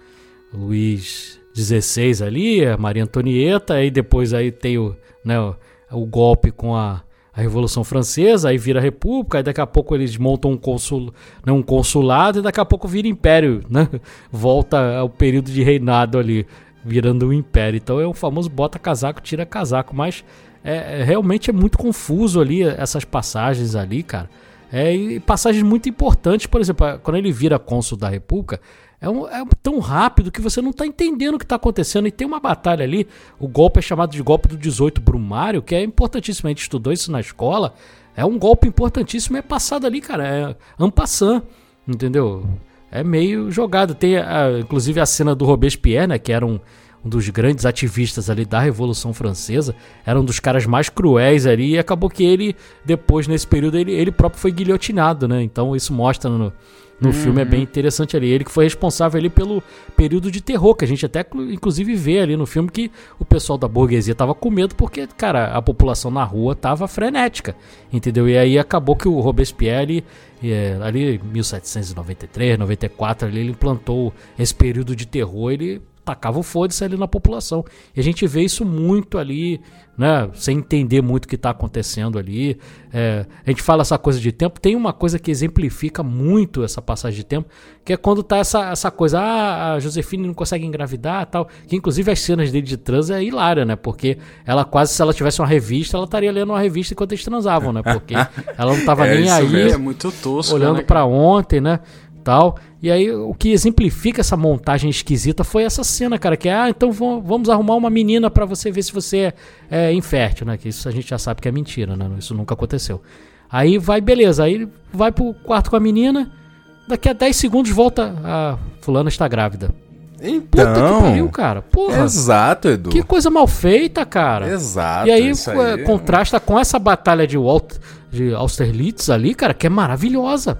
Luís dezesseis ali, a Maria Antonieta, aí depois aí tem o, né, o, o golpe com a, a Revolução Francesa, aí vira a República, aí daqui a pouco eles montam um, consul, né, um consulado e daqui a pouco vira império, né, volta ao período de reinado ali, virando um império. Então é o famoso bota-casaco, tira-casaco, mas é, realmente é muito confuso ali essas passagens ali, cara. É, e passagens muito importantes, por exemplo, quando ele vira cônsul da República, é, um, é tão rápido que você não tá entendendo o que tá acontecendo, e tem uma batalha ali, o golpe é chamado de golpe do dezoito Brumário, que é importantíssimo, a gente estudou isso na escola, é um golpe importantíssimo, é passado ali, cara, é en passant, entendeu? É meio jogado. Tem, a, inclusive, a cena do Robespierre, né, que era um, um dos grandes ativistas ali da Revolução Francesa, era um dos caras mais cruéis ali, e acabou que ele, depois, nesse período, ele, ele próprio foi guilhotinado, né? Então, isso mostra no, no uhum. filme, é bem interessante ali. Ele que foi responsável ali pelo período de terror, que a gente até, inclusive, vê ali no filme que o pessoal da burguesia tava com medo, porque, cara, a população na rua tava frenética, entendeu? E aí acabou que o Robespierre... É, ali em mil setecentos e noventa e três, noventa e quatro, ali ele implantou esse período de terror, ele tacava o foda-se ali na população. E a gente vê isso muito ali, né, sem entender muito o que está acontecendo ali. É, a gente fala essa coisa de tempo, tem uma coisa que exemplifica muito essa passagem de tempo, que é quando tá essa, essa coisa, ah, a Joséphine não consegue engravidar, tal, que inclusive as cenas dele de trans é hilária, né, porque ela quase, se ela tivesse uma revista, ela estaria lendo uma revista enquanto eles transavam, né, porque ela não tava é, nem aí, mesmo. É muito tosco, olhando, né, para ontem, né, tal. E aí o que exemplifica essa montagem esquisita foi essa cena, cara, que é, ah, então vamos arrumar uma menina pra você ver se você é, é infértil, né, que isso a gente já sabe que é mentira, né, isso nunca aconteceu. Aí vai, beleza, aí vai pro quarto com a menina, daqui a dez segundos volta, a fulana está grávida. Então, puta que pariu, cara. Porra, exato, Edu. Que coisa mal feita, cara. Exato. E aí, aí contrasta com essa batalha de, Walt, de Austerlitz ali, cara, que é maravilhosa.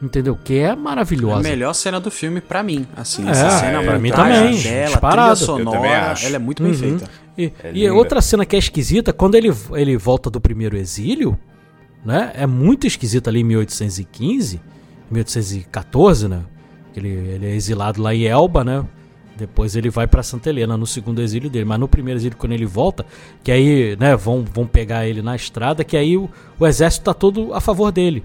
Entendeu? Que é maravilhosa. A melhor cena do filme pra mim, assim, é, essa cena é, pra mim também, dela, trilha sonora, ela é muito bem uhum. feita. E, é e outra cena que é esquisita, quando ele, ele volta do primeiro exílio, né? É muito esquisita ali em mil oitocentos e quinze, mil oitocentos e quatorze, né? Ele, ele é exilado lá em Elba, né? Depois ele vai pra Santa Helena no segundo exílio dele, mas no primeiro exílio, quando ele volta, que aí, né, vão, vão pegar ele na estrada, que aí o, o exército tá todo a favor dele.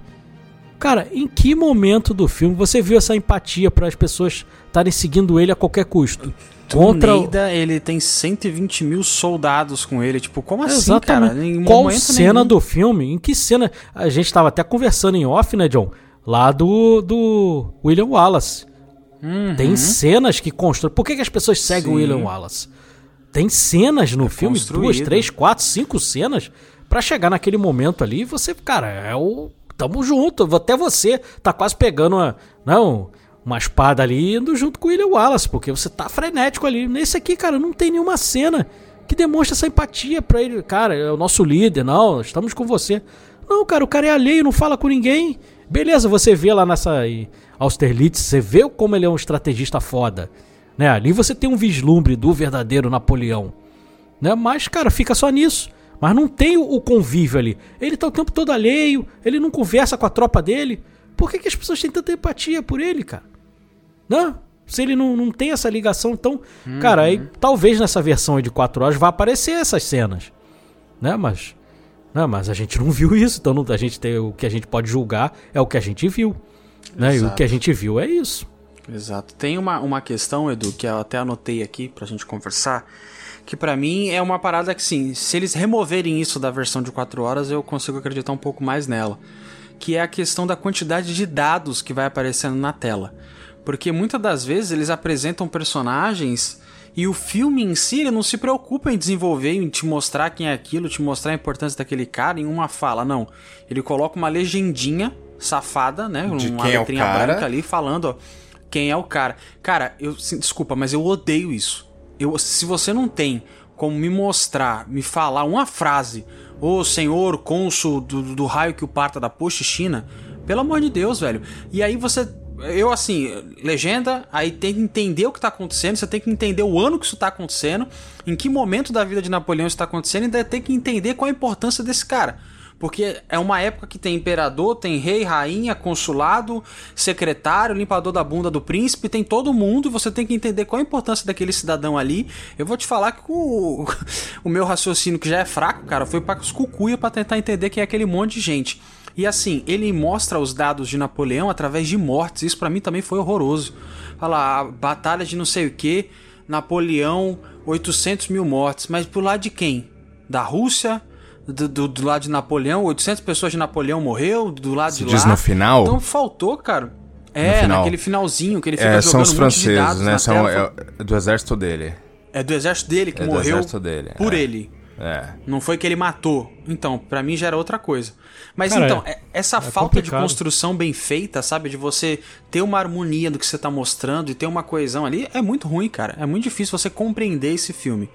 Cara, em que momento do filme você viu essa empatia para as pessoas estarem seguindo ele a qualquer custo? Contra Neida, ele tem cento e vinte mil soldados com ele, tipo, como assim, exatamente, cara? Em qual cena nenhum do filme? Em que cena? A gente tava até conversando em off, né, John? Lá do, do William Wallace. Uhum. Tem cenas que constroem... Por que, que as pessoas seguem o William Wallace? Tem cenas no é filme, construído. duas, três, quatro, cinco cenas... pra chegar naquele momento ali, você, cara, é o... tamo junto, até você tá quase pegando uma, não, uma espada ali e indo junto com o William Wallace, porque você tá frenético ali. Nesse aqui, cara, não tem nenhuma cena que demonstra essa empatia pra ele. Cara, é o nosso líder, não, estamos com você. Não, cara, o cara é alheio, não fala com ninguém. Beleza, você vê lá nessa Austerlitz, você vê como ele é um estrategista foda, né? Ali você tem um vislumbre do verdadeiro Napoleão, né? Mas, cara, fica só nisso. Mas não tem o convívio ali. Ele tá o tempo todo alheio, ele não conversa com a tropa dele. Por que que as pessoas têm tanta empatia por ele, cara? Né? Se ele não, não tem essa ligação, então... Uhum. Cara, aí talvez nessa versão aí de quatro horas vá aparecer essas cenas, né? Mas, né? Mas a gente não viu isso, então não, a gente tem, o que a gente pode julgar é o que a gente viu, né? E o que a gente viu é isso. Exato. Tem uma, uma questão, Edu, que eu até anotei aqui pra gente conversar, que pra mim é uma parada que, sim, se eles removerem isso da versão de quatro horas, eu consigo acreditar um pouco mais nela. Que é a questão da quantidade de dados que vai aparecendo na tela. Porque muitas das vezes eles apresentam personagens e o filme em si ele não se preocupa em desenvolver, em te mostrar quem é aquilo, te mostrar a importância daquele cara em uma fala, não. Ele coloca uma legendinha safada, né? De uma letrinha é branca ali falando, ó, quem é o cara. Cara, eu desculpa, mas eu odeio isso. Eu, se você não tem como me mostrar, me falar uma frase, ô senhor cônsul do, do raio que o parta da poxa China, pelo amor de Deus, velho. E aí você, eu assim, legenda, aí tem que entender o que tá acontecendo, você tem que entender o ano que isso tá acontecendo, em que momento da vida de Napoleão isso tá acontecendo, e ainda tem que entender qual a importância desse cara. Porque é uma época que tem imperador, tem rei, rainha, consulado, secretário, limpador da bunda do príncipe, tem todo mundo, e você tem que entender qual a importância daquele cidadão ali. Eu vou te falar que o, o meu raciocínio, que já é fraco, cara, foi para os cucuia para tentar entender quem é aquele monte de gente. E assim, ele mostra os dados de Napoleão através de mortes, isso para mim também foi horroroso. Fala, a batalha de não sei o que, Napoleão, oitocentos mil mortes, mas pro lado de quem? Da Rússia? Do, do, do lado de Napoleão, oitocentas pessoas de Napoleão morreu, do lado se de lá. Diz no final? Então faltou, cara. É, final, naquele finalzinho que ele fica é, jogando são os um franceses, de dados, né? São, é, é do exército dele. É do exército dele que é morreu dele, por é. ele. É. Não foi que ele matou. Então, pra mim já era outra coisa. Mas cara, então, é, essa é falta complicado. De construção bem feita, sabe? De você ter uma harmonia do que você tá mostrando e ter uma coesão ali, é muito ruim, cara. É muito difícil você compreender esse filme.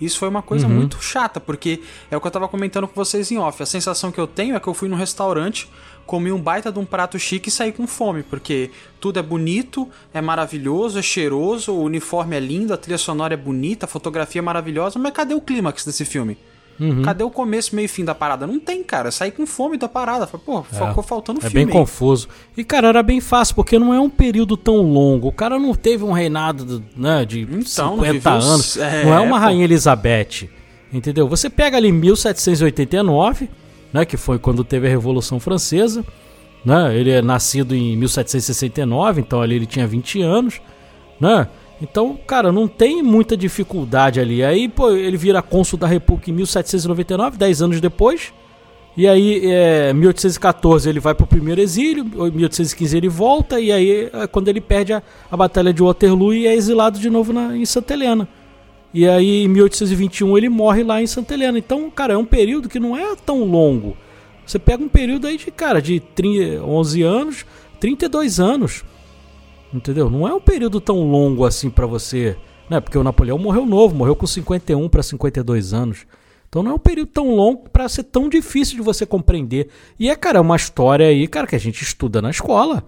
Isso foi uma coisa uhum. muito chata, porque é o que eu tava comentando com vocês em off. A sensação que eu tenho é que eu fui num restaurante, comi um baita de um prato chique e saí com fome, porque tudo é bonito, é maravilhoso, é cheiroso, o uniforme é lindo, a trilha sonora é bonita, a fotografia é maravilhosa, mas cadê o clímax desse filme? Uhum. Cadê o começo, meio e fim da parada? Não tem, cara. Eu saí com fome da parada. Falei, pô, é, ficou faltando filme. É bem aí. Confuso. E, cara, era bem fácil, porque não é um período tão longo. O cara não teve um reinado, né, de então, cinquenta não anos. É, não é uma é, rainha Elizabeth. Entendeu? Você pega ali mil setecentos e oitenta e nove, né, que foi quando teve a Revolução Francesa. Né? Ele é nascido em mil setecentos e sessenta e nove, então ali ele tinha vinte anos. Né? Então, cara, não tem muita dificuldade ali. Aí, pô, ele vira cônsul da República em mil setecentos e noventa e nove, dez anos depois. E aí, em é, mil oitocentos e quatorze, ele vai pro primeiro exílio. Em mil oitocentos e quinze, ele volta. E aí, é quando ele perde a, a Batalha de Waterloo e é exilado de novo na, em Santa Helena. E aí, em mil oitocentos e vinte e um, ele morre lá em Santa Helena. Então, cara, é um período que não é tão longo. Você pega um período aí de, cara, de onze anos, trinta e dois anos. Entendeu? Não é um período tão longo assim pra você, né? Porque o Napoleão morreu novo, morreu com cinquenta e um para cinquenta e dois anos. Então não é um período tão longo pra ser tão difícil de você compreender. E é, cara, uma história aí, cara, que a gente estuda na escola,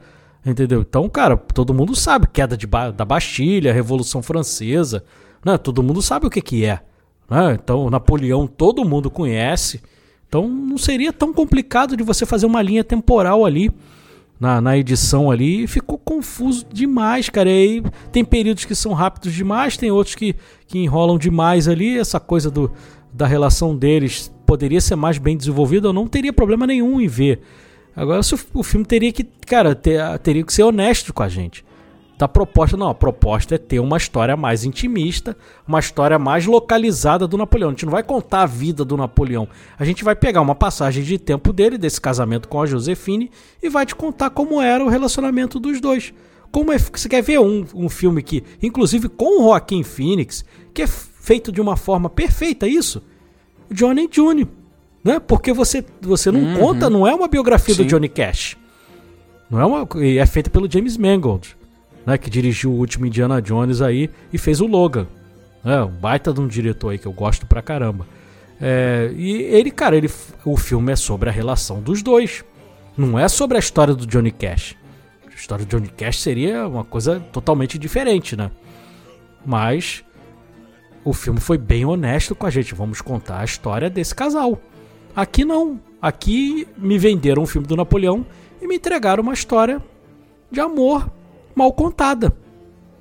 entendeu? Então, cara, todo mundo sabe, queda de ba- da Bastilha, Revolução Francesa, né? Todo mundo sabe o que que é, né? Então, o Napoleão todo mundo conhece. Então não seria tão complicado de você fazer uma linha temporal ali. Na, na edição ali, ficou confuso demais, cara. E aí tem períodos que são rápidos demais, tem outros que, que enrolam demais ali. Essa coisa do, da relação deles poderia ser mais bem desenvolvida, eu não teria problema nenhum em ver. Agora, se o, o filme teria que, cara, ter, teria que ser honesto com a gente. Da proposta, não, a proposta é ter uma história mais intimista, uma história mais localizada do Napoleão. A gente não vai contar a vida do Napoleão. A gente vai pegar uma passagem de tempo dele, desse casamento com a Joséphine, e vai te contar como era o relacionamento dos dois. Como é, você quer ver um, um filme que, inclusive com o Joaquin Phoenix, que é feito de uma forma perfeita, isso? Johnny Junior né? Porque você, você não uhum. conta, não é uma biografia Sim. do Johnny Cash. Não é uma, é feita pelo James Mangold, né? Que dirigiu o último Indiana Jones aí e fez o Logan. É um baita de um diretor aí que eu gosto pra caramba. É, e ele, cara, ele, o filme é sobre a relação dos dois. Não é sobre a história do Johnny Cash. A história do Johnny Cash seria uma coisa totalmente diferente, né? Mas o filme foi bem honesto com a gente. Vamos contar a história desse casal. Aqui não. Aqui me venderam um filme do Napoleão e me entregaram uma história de amor mal contada.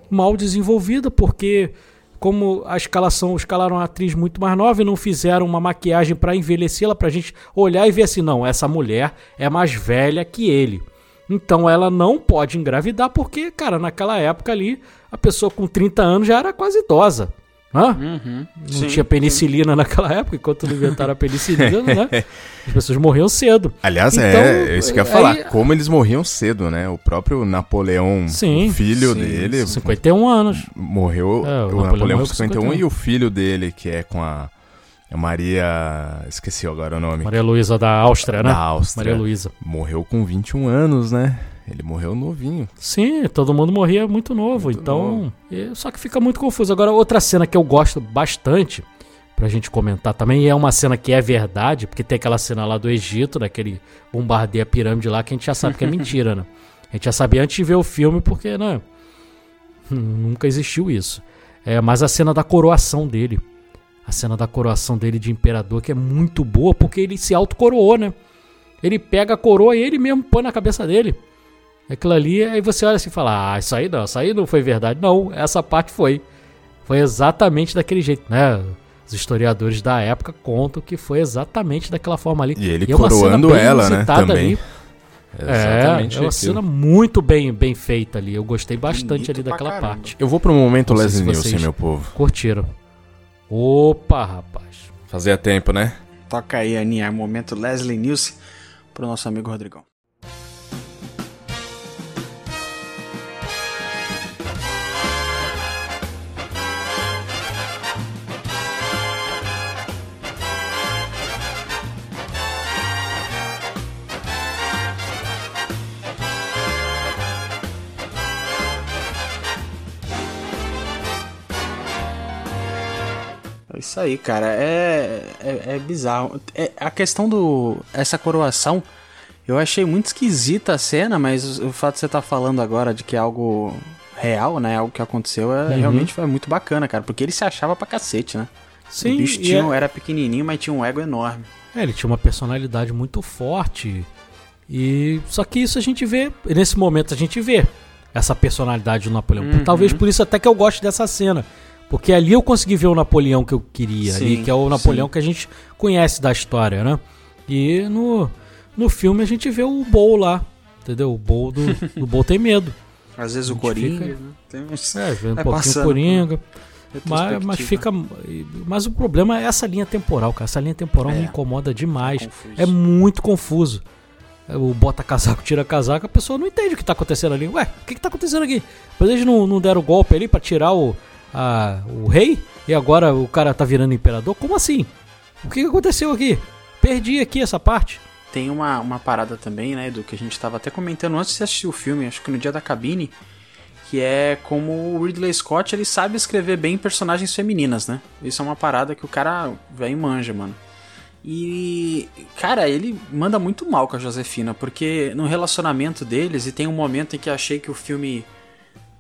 Mal desenvolvida, porque... como a escalação, escalaram a atriz muito mais nova e não fizeram uma maquiagem para envelhecê-la, pra gente olhar e ver assim, não, essa mulher é mais velha que ele. Então ela não pode engravidar porque, cara, naquela época ali, a pessoa com trinta anos já era quase idosa. Hã? Uhum. Não sim, tinha penicilina sim. naquela época, enquanto não inventaram a penicilina, né? As pessoas morriam cedo. Aliás, então, é isso que eu ia falar, aí, como eles morriam cedo, né? O próprio Napoleão, sim, o filho sim, dele... cinquenta e um anos. Morreu, é, o, o Napoleão, Napoleão morreu com cinquenta e um, e o filho dele, que é com a Maria... Esqueci agora o nome. Maria Luísa da Áustria, né? Da Áustria. Maria Luísa. Morreu com vinte e um anos, né? Ele morreu novinho. Sim, todo mundo morria muito novo, muito então... novo. E, só que fica muito confuso. Agora, outra cena que eu gosto bastante, pra gente comentar também, e é uma cena que é verdade, porque tem aquela cena lá do Egito, daquele bombardeia a pirâmide lá, que a gente já sabe que é mentira, né? A gente já sabia antes de ver o filme, porque, né? Nunca existiu isso. É, mas a cena da coroação dele, a cena da coroação dele de imperador, que é muito boa, porque ele se autocoroou, né? Ele pega a coroa e ele mesmo põe na cabeça dele. Aquilo ali, aí você olha assim e fala, ah, isso aí não, isso aí não foi verdade. Não, essa parte foi. Foi exatamente daquele jeito, né? Os historiadores da época contam que foi exatamente daquela forma ali. E ele e coroando é ela, né? Também. É, exatamente é uma aquilo. Cena muito bem, bem feita ali. Eu gostei bastante Bonito ali daquela caramba. Parte. Eu vou para um momento Les Nielsen, meu povo. Curtiram. Opa, rapaz. Fazia tempo, né? Toca aí, Aninha. Momento Leslie Nielsen pro nosso amigo Rodrigão. Isso aí, cara, é, é, é bizarro. É, a questão do... essa coroação, eu achei muito esquisita a cena, mas o fato de você estar falando agora de que é algo real, né, algo que aconteceu, é, uhum. realmente foi muito bacana, cara, porque ele se achava pra cacete, né? Sim. O bicho tinha, é... era pequenininho, mas tinha um ego enorme. É, ele tinha uma personalidade muito forte, e só que isso a gente vê, nesse momento a gente vê essa personalidade do Napoleão. Uhum. Talvez por isso até que eu goste dessa cena. Porque ali eu consegui ver o Napoleão que eu queria, sim, ali, que é o Napoleão sim. que a gente conhece da história, né? E no, no filme a gente vê o Bol lá, entendeu? O Bol do, do Bol tem medo. Às vezes o Coringa, fica, né? Tem uns... É, vem um é pouquinho passando, o Coringa. Mas, mas fica... Mas o problema é essa linha temporal, cara. Essa linha temporal é, me incomoda demais. É, é muito confuso. O bota casaco, tira casaco, a pessoa não entende o que tá acontecendo ali. Ué, o que que tá acontecendo aqui? Mas eles não, não deram o golpe ali pra tirar o... Ah, o rei, e agora o cara tá virando imperador? Como assim? O que aconteceu aqui? Perdi aqui essa parte. Tem uma, uma parada também, né, do que a gente tava até comentando antes de assistir o filme, acho que no dia da cabine, que é como o Ridley Scott, ele sabe escrever bem personagens femininas, né? Isso é uma parada que o cara velho manja, mano. E, cara, ele manda muito mal com a Joséphine, porque no relacionamento deles, e tem um momento em que achei que o filme...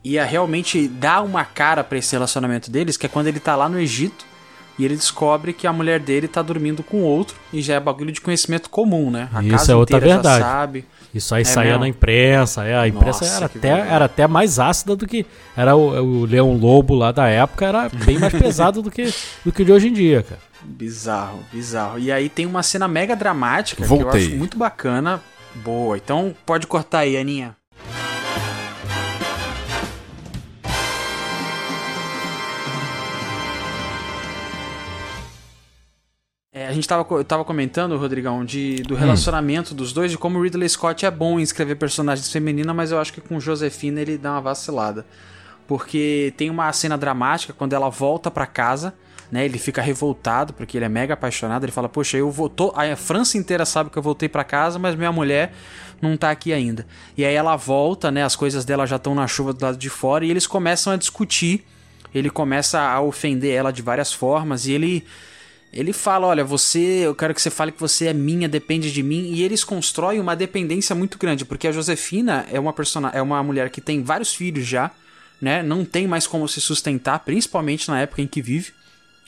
ia realmente dar uma cara pra esse relacionamento deles, que é quando ele tá lá no Egito e ele descobre que a mulher dele tá dormindo com outro, e já é bagulho de conhecimento comum, né? A isso casa é outra verdade. Já sabe. Isso aí é saía mesmo. Na imprensa, a imprensa Nossa, era, até, era até mais ácida do que... Era o, o Leão Lobo lá da época, era bem mais pesado do que do que de hoje em dia, cara. Bizarro, bizarro. E aí tem uma cena mega dramática Voltei. Que eu acho muito bacana. Boa, então pode cortar aí, Aninha. A gente tava, eu tava comentando, Rodrigão, de, do relacionamento hum. dos dois, de como o Ridley Scott é bom em escrever personagens femininas, mas eu acho que com Joséphine ele dá uma vacilada. Porque tem uma cena dramática quando ela volta pra casa, né? Ele fica revoltado porque ele é mega apaixonado. Ele fala, poxa, eu vou, tô, a França inteira sabe que eu voltei pra casa, mas minha mulher não tá aqui ainda. E aí ela volta, né? As coisas dela já estão na chuva do lado de fora e eles começam a discutir. Ele começa a ofender ela de várias formas e ele... Ele fala, olha, você, eu quero que você fale que você é minha, depende de mim. E eles constroem uma dependência muito grande, porque a Joséphine é uma persona, é uma mulher que tem vários filhos já, né? Não tem mais como se sustentar, principalmente na época em que vive.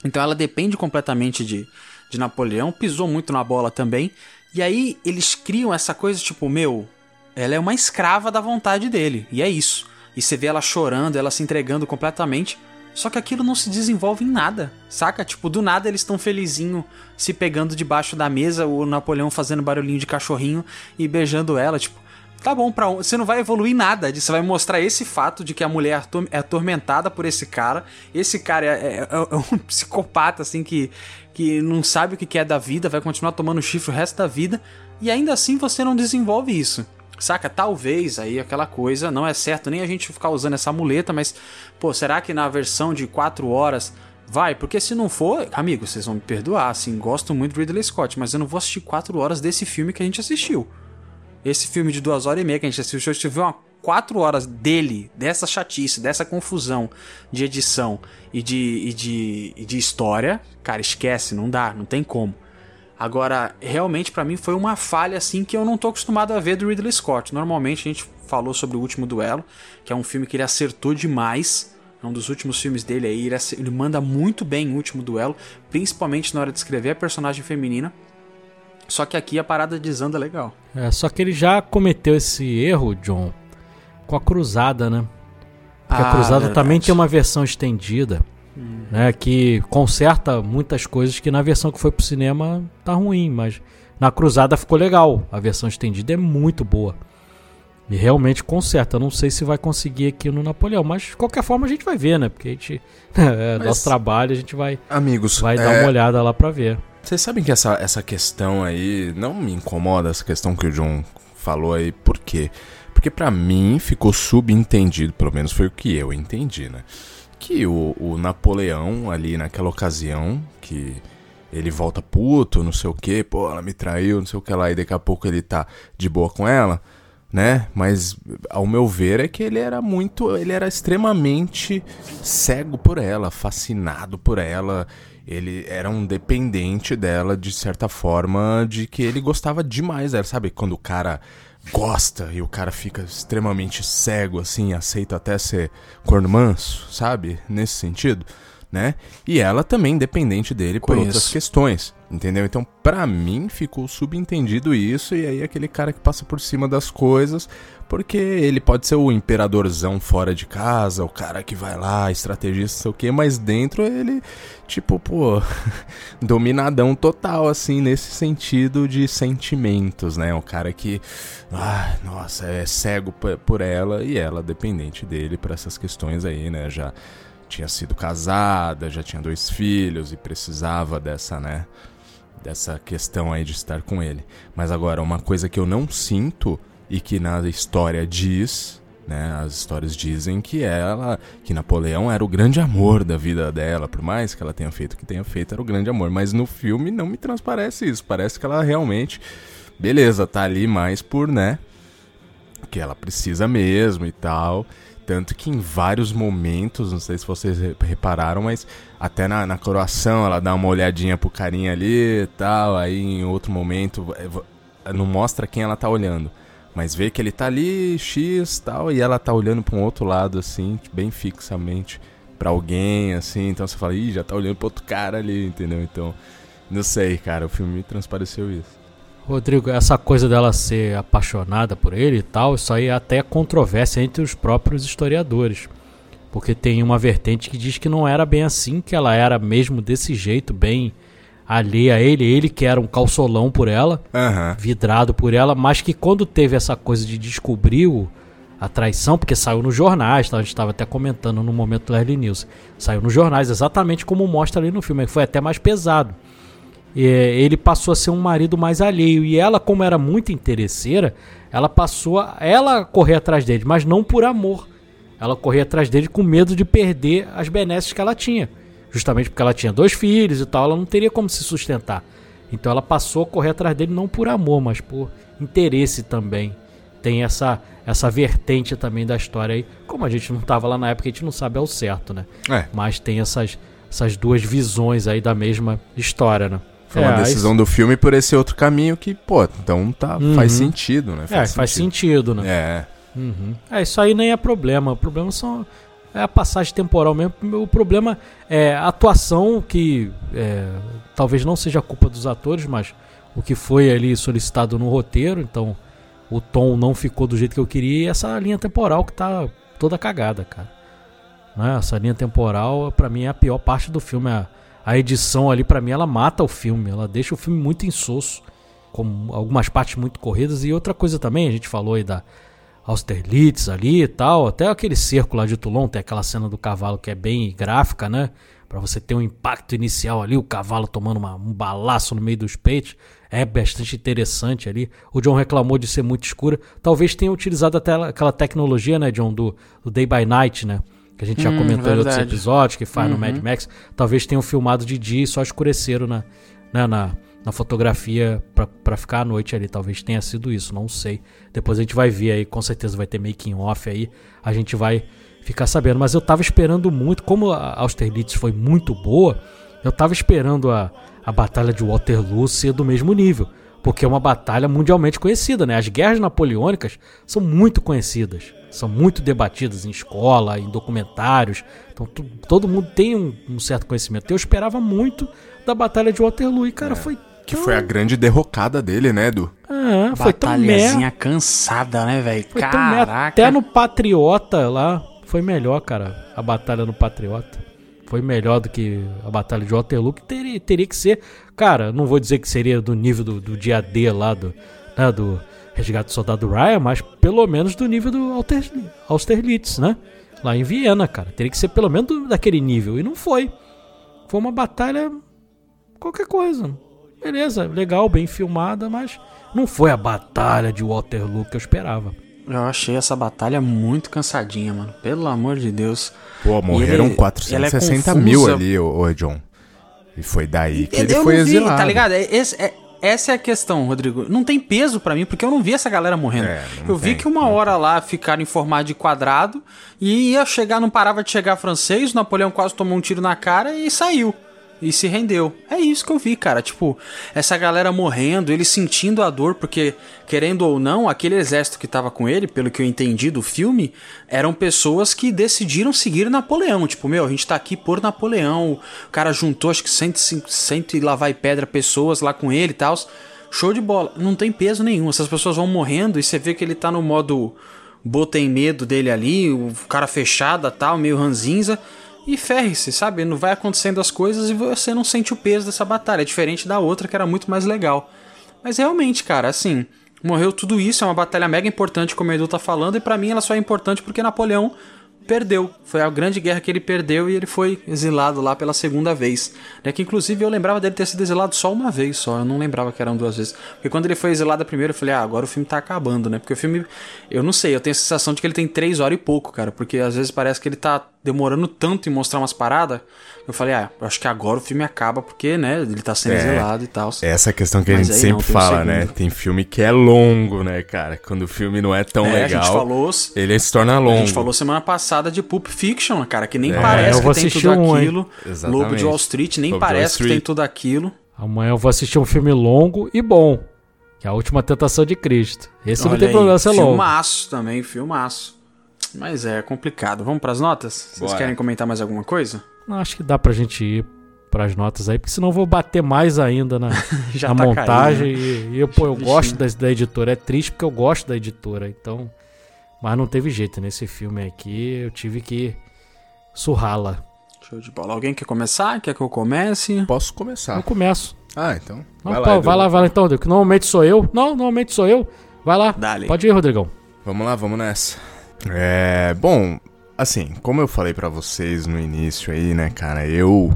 Então ela depende completamente de, de Napoleão, pisou muito na bola também. E aí eles criam essa coisa tipo, meu, ela é uma escrava da vontade dele, e é isso. E você vê ela chorando, ela se entregando completamente... Só que aquilo não se desenvolve em nada, saca? Tipo, do nada eles estão felizinho se pegando debaixo da mesa, o Napoleão fazendo barulhinho de cachorrinho e beijando ela, tipo... Tá bom, pra um... você não vai evoluir nada, você vai mostrar esse fato de que a mulher é atormentada por esse cara, esse cara é, é, é um psicopata, assim, que, que não sabe o que é da vida, vai continuar tomando chifre o resto da vida, e ainda assim você não desenvolve isso. Saca? Talvez aí aquela coisa, não é certo nem a gente ficar usando essa muleta, mas, pô, será que na versão de quatro horas vai? Porque se não for, amigo, vocês vão me perdoar, assim, gosto muito do Ridley Scott, mas eu não vou assistir quatro horas desse filme que a gente assistiu. Esse filme de duas horas e meia que a gente assistiu, se tiver uma quatro horas dele, dessa chatice, dessa confusão de edição e de, e de, e de história, cara, esquece, não dá, não tem como. Agora, realmente pra mim foi uma falha assim que eu não tô acostumado a ver do Ridley Scott. Normalmente a gente falou sobre O Último Duelo, que é um filme que ele acertou demais. É um dos últimos filmes dele aí, ele manda muito bem O Último Duelo, principalmente na hora de escrever a personagem feminina. Só que aqui a parada desanda legal. É, só que ele já cometeu esse erro, John, com a Cruzada, né? Porque ah, a Cruzada verdade. Também tem uma versão estendida. Né, que conserta muitas coisas que na versão que foi pro cinema tá ruim, mas na Cruzada ficou legal, a versão estendida é muito boa e realmente conserta. Não sei se vai conseguir aqui no Napoleão, mas de qualquer forma a gente vai ver, né, porque a gente é, mas, nosso trabalho, a gente vai, amigos, vai é... dar uma olhada lá pra ver. Vocês sabem que essa, essa questão aí não me incomoda, essa questão que o John falou aí, por quê? Porque pra mim ficou subentendido, pelo menos foi o que eu entendi, né, que o, o Napoleão ali naquela ocasião, que ele volta puto, não sei o que, pô, ela me traiu, não sei o que lá, e daqui a pouco ele tá de boa com ela, né? Mas ao meu ver é que ele era muito, ele era extremamente cego por ela, fascinado por ela, ele era um dependente dela de certa forma, de que ele gostava demais dela, sabe? Quando o cara... gosta e o cara fica extremamente cego, assim, aceita até ser corno manso, sabe? Nesse sentido, né? E ela também dependente dele por outras questões, entendeu? Então, pra mim, ficou subentendido isso, e aí aquele cara que passa por cima das coisas, porque ele pode ser o imperadorzão fora de casa, o cara que vai lá, estrategista, sei o quê, mas dentro ele, tipo, pô, dominadão total, assim, nesse sentido de sentimentos, né? O cara que, ah, nossa, é cego por ela e ela dependente dele pra essas questões aí, né? Já tinha sido casada, já tinha dois filhos e precisava dessa, né? Dessa questão aí de estar com ele. Mas agora, uma coisa que eu não sinto e que na história diz, né, as histórias dizem que ela, que Napoleão era o grande amor da vida dela, por mais que ela tenha feito o que tenha feito, era o grande amor, mas no filme não me transparece isso, parece que ela realmente, beleza, tá ali mais por, né, que ela precisa mesmo e tal, tanto que em vários momentos, não sei se vocês repararam, mas até na, na coroação ela dá uma olhadinha pro carinha ali e tal, aí em outro momento não mostra quem ela tá olhando, mas vê que ele tá ali, X, tal, e ela tá olhando pra um outro lado, assim, bem fixamente pra alguém, assim, então você fala, ih, já tá olhando pro outro cara ali, entendeu? Então, não sei, cara, o filme me transpareceu isso. Rodrigo, essa coisa dela ser apaixonada por ele e tal, isso aí até é controvérsia entre os próprios historiadores, porque tem uma vertente que diz que não era bem assim, que ela era mesmo desse jeito, bem... alheia a ele, ele que era um calçolão por ela, uhum. Vidrado por ela, mas que quando teve essa coisa de descobrir o, a traição, porque saiu nos jornais, tá? A gente estava até comentando no momento do Leslie News, saiu nos jornais, exatamente como mostra ali no filme, foi até mais pesado. E ele passou a ser um marido mais alheio, e ela, como era muito interesseira, ela passou a ela correr atrás dele, mas não por amor, ela corria atrás dele com medo de perder as benesses que ela tinha. justamente porque ela tinha dois filhos e tal, ela não teria como se sustentar. Então ela passou a correr atrás dele não por amor, mas por interesse também. Tem essa, essa vertente também da história aí. Como a gente não estava lá na época, a gente não sabe ao certo, né? É. Mas tem essas, essas duas visões aí da mesma história, né? Foi uma é, decisão aí... do filme por esse outro caminho que, pô, então tá, uhum. faz sentido, né? Faz é, sentido. faz sentido, né? É. Uhum. É, isso aí nem é problema. O problema são... é a passagem temporal mesmo. O problema é a atuação, que é, talvez não seja a culpa dos atores, mas o que foi ali solicitado no roteiro, então o tom não ficou do jeito que eu queria, e essa linha temporal que tá toda cagada, cara. Né? Essa linha temporal, pra mim, é a pior parte do filme. A, a edição ali, pra mim, ela mata o filme, ela deixa o filme muito insosso, com algumas partes muito corridas. E outra coisa também, a gente falou aí da Austerlitz ali e tal, até aquele cerco lá de Toulon, tem aquela cena do cavalo que é bem gráfica, né? Pra você ter um impacto inicial ali, o cavalo tomando uma, um balaço no meio dos peitos, é bastante interessante ali. O John reclamou de ser muito escura, talvez tenha utilizado até aquela tecnologia, né, John, do, do Day by Night, né? Que a gente já hum, comentou em outros episódios, que faz uhum. no Mad Max, talvez tenham filmado de dia e só escureceram na, né, na... na fotografia pra, pra ficar à noite ali. Talvez tenha sido isso, não sei. Depois a gente vai ver aí, com certeza vai ter making off aí, a gente vai ficar sabendo. Mas eu tava esperando muito, como a Austerlitz foi muito boa, eu tava esperando a, a Batalha de Waterloo ser do mesmo nível, porque é uma batalha mundialmente conhecida, né? As guerras napoleônicas são muito conhecidas, são muito debatidas em escola, em documentários, então tu, todo mundo tem um, um certo conhecimento. Eu esperava muito da Batalha de Waterloo e, cara, é. foi Que foi a grande derrocada dele, né, Edu? Ah, foi tão merda. Cansada, né, velho? Caraca. Até no Patriota lá foi melhor, cara. A batalha no Patriota foi melhor do que a Batalha de Waterloo, que teria, teria que ser. Cara, não vou dizer que seria do nível do, do dia D lá, do, né, do Resgate do Soldado Ryan, mas pelo menos do nível do Austerlitz, né? Lá em Viena, cara. Teria que ser pelo menos do, daquele nível. E não foi. Foi uma batalha qualquer coisa. Beleza, legal, bem filmada, mas não foi a batalha de Waterloo que eu esperava. Eu achei essa batalha muito cansadinha, mano. Pelo amor de Deus. Pô, morreram ele, quatrocentos e sessenta ele é mil ali, ô, ô John. E foi daí que eu ele foi vi, exilado. Tá ligado? Esse, é, essa é a questão, Rodrigo. Não tem peso pra mim, porque eu não vi essa galera morrendo. É, eu tem, vi que uma hora tem. lá ficaram em formato de quadrado e ia chegar, não parava de chegar francês, o Napoleão quase tomou um tiro na cara e saiu. E se rendeu. É isso que eu vi, cara. Tipo, essa galera morrendo, ele sentindo a dor, porque, querendo ou não, aquele exército que tava com ele, pelo que eu entendi do filme, eram pessoas que decidiram seguir Napoleão. Tipo, meu, a gente tá aqui por Napoleão. O cara juntou, acho que cento e lá vai pedra pessoas lá com ele e tal. Show de bola. Não tem peso nenhum. Essas pessoas vão morrendo e você vê que ele tá no modo botem medo dele ali, o cara fechada tal, meio ranzinza. E ferre-se, sabe? Não vai acontecendo as coisas e você não sente o peso dessa batalha. É diferente da outra, que era muito mais legal. Mas realmente, cara, assim... morreu tudo isso, é uma batalha mega importante, como o Edu tá falando. E pra mim ela só é importante porque Napoleão perdeu. Foi a grande guerra que ele perdeu e ele foi exilado lá pela segunda vez. Né? Que inclusive eu lembrava dele ter sido exilado só uma vez só. Eu não lembrava que eram duas vezes. Porque quando ele foi exilado a primeira, eu falei... ah, agora o filme tá acabando, né? Porque o filme... eu não sei, eu tenho a sensação de que ele tem três horas e pouco, cara. Porque às vezes parece que ele tá... demorando tanto em mostrar umas paradas, eu falei, ah, acho que agora o filme acaba porque, né, ele tá sendo é, exilado e tal. Essa é a questão que a gente sempre não, fala, um né, tem filme que é longo, né, cara, quando o filme não é tão é, legal, a gente falou, ele se torna longo. A gente falou semana passada de Pulp Fiction, cara, que nem é, parece que tem tudo um, aquilo, exatamente. Lobo de Wall Street, nem Lobo parece Street. Que tem tudo aquilo. Amanhã eu vou assistir um filme longo e bom, que é A Última Tentação de Cristo. Esse Olha não tem aí, problema ser longo. Filmaço também, filmaço. Mas é complicado. Vamos pras notas? Vocês Bora. Querem comentar mais alguma coisa? Não, acho que dá pra gente ir pras notas aí, porque senão eu vou bater mais ainda na, Já na tá montagem. Caindo. E, e pô, eu Vixe. gosto da, da editora. É triste porque eu gosto da editora. Então, mas não teve jeito. Nesse filme aqui eu tive que surrá-la. Show de bola. Alguém quer começar? Quer que eu comece? Posso começar. Eu começo. Ah, então. Não, vai, pô, lá, vai lá, vai lá então, Rodrigo. Normalmente sou eu. Não, normalmente sou eu. Vai lá. Dale. Pode ir, Rodrigão. Vamos lá, vamos nessa. É, bom, assim, como eu falei pra vocês no início aí, né, cara, eu,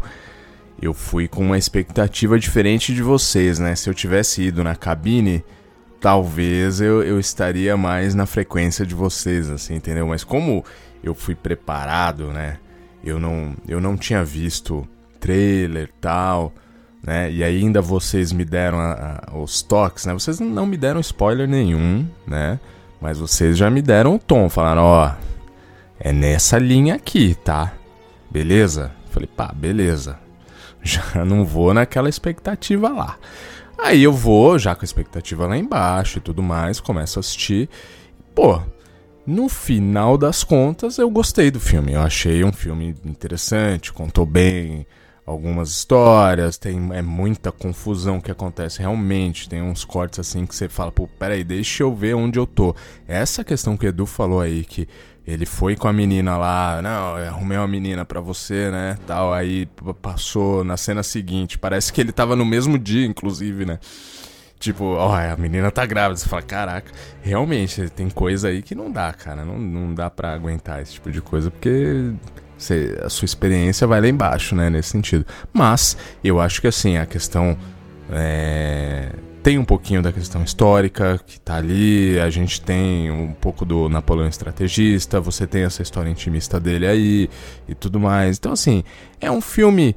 eu fui com uma expectativa diferente de vocês, né, se eu tivesse ido na cabine, talvez eu, eu estaria mais na frequência de vocês, assim, entendeu, mas como eu fui preparado, né, eu não, eu não tinha visto trailer e tal, né? E ainda vocês me deram a, a, os toques, né? Vocês não me deram spoiler nenhum, né? Mas vocês já me deram o tom, falaram, ó, é nessa linha aqui, tá? Beleza? Falei, pá, beleza. Já não vou naquela expectativa lá. Aí eu vou, já com a expectativa lá embaixo e tudo mais, começo a assistir. Pô, no final das contas eu gostei do filme. Eu achei um filme interessante, contou bem algumas histórias, tem é muita confusão que acontece realmente, tem uns cortes assim que você fala, pô, peraí, deixa eu ver onde eu tô. Essa questão que o Edu falou aí, que ele foi com a menina lá, não, eu arrumei uma menina pra você, né, tal, aí passou na cena seguinte, parece que ele tava no mesmo dia, inclusive, né, tipo, ó, a menina tá grávida, você fala, caraca, realmente, tem coisa aí que não dá, cara, não, não dá pra aguentar esse tipo de coisa, porque... a sua experiência vai lá embaixo, né, nesse sentido. Mas eu acho que assim, a questão é... tem um pouquinho da questão histórica que tá ali, a gente tem um pouco do Napoleão estrategista, você tem essa história intimista dele aí e tudo mais. Então assim, é um filme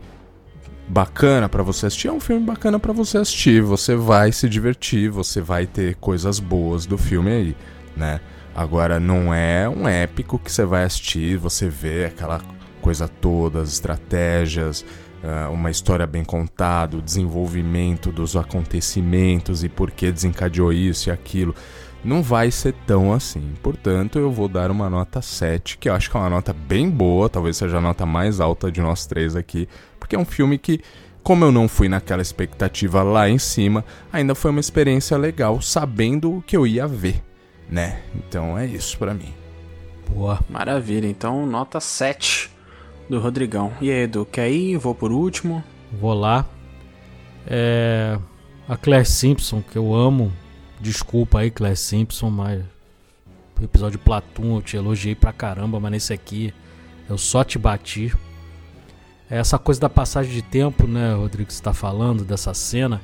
bacana pra você assistir, é um filme bacana pra você assistir, você vai se divertir, você vai ter coisas boas do filme aí, né. Agora, não é um épico que você vai assistir, você vê aquela coisa toda, as estratégias, uma história bem contada, o desenvolvimento dos acontecimentos e por que desencadeou isso e aquilo. Não vai ser tão assim. Portanto, eu vou dar uma nota sete, que eu acho que é uma nota bem boa, talvez seja a nota mais alta de nós três aqui, porque é um filme que... como eu não fui naquela expectativa lá em cima, ainda foi uma experiência legal, sabendo o que eu ia ver, né? Então é isso pra mim. Boa, maravilha. Então nota sete do Rodrigão. E aí, Edu, quer ir? Vou por último. Vou lá. É... a Claire Simpson, que eu amo. Desculpa aí, Claire Simpson, mas no episódio de Platoon eu te elogiei pra caramba, mas nesse aqui eu só te bati. Essa coisa da passagem de tempo, né, Rodrigo, que você tá falando dessa cena.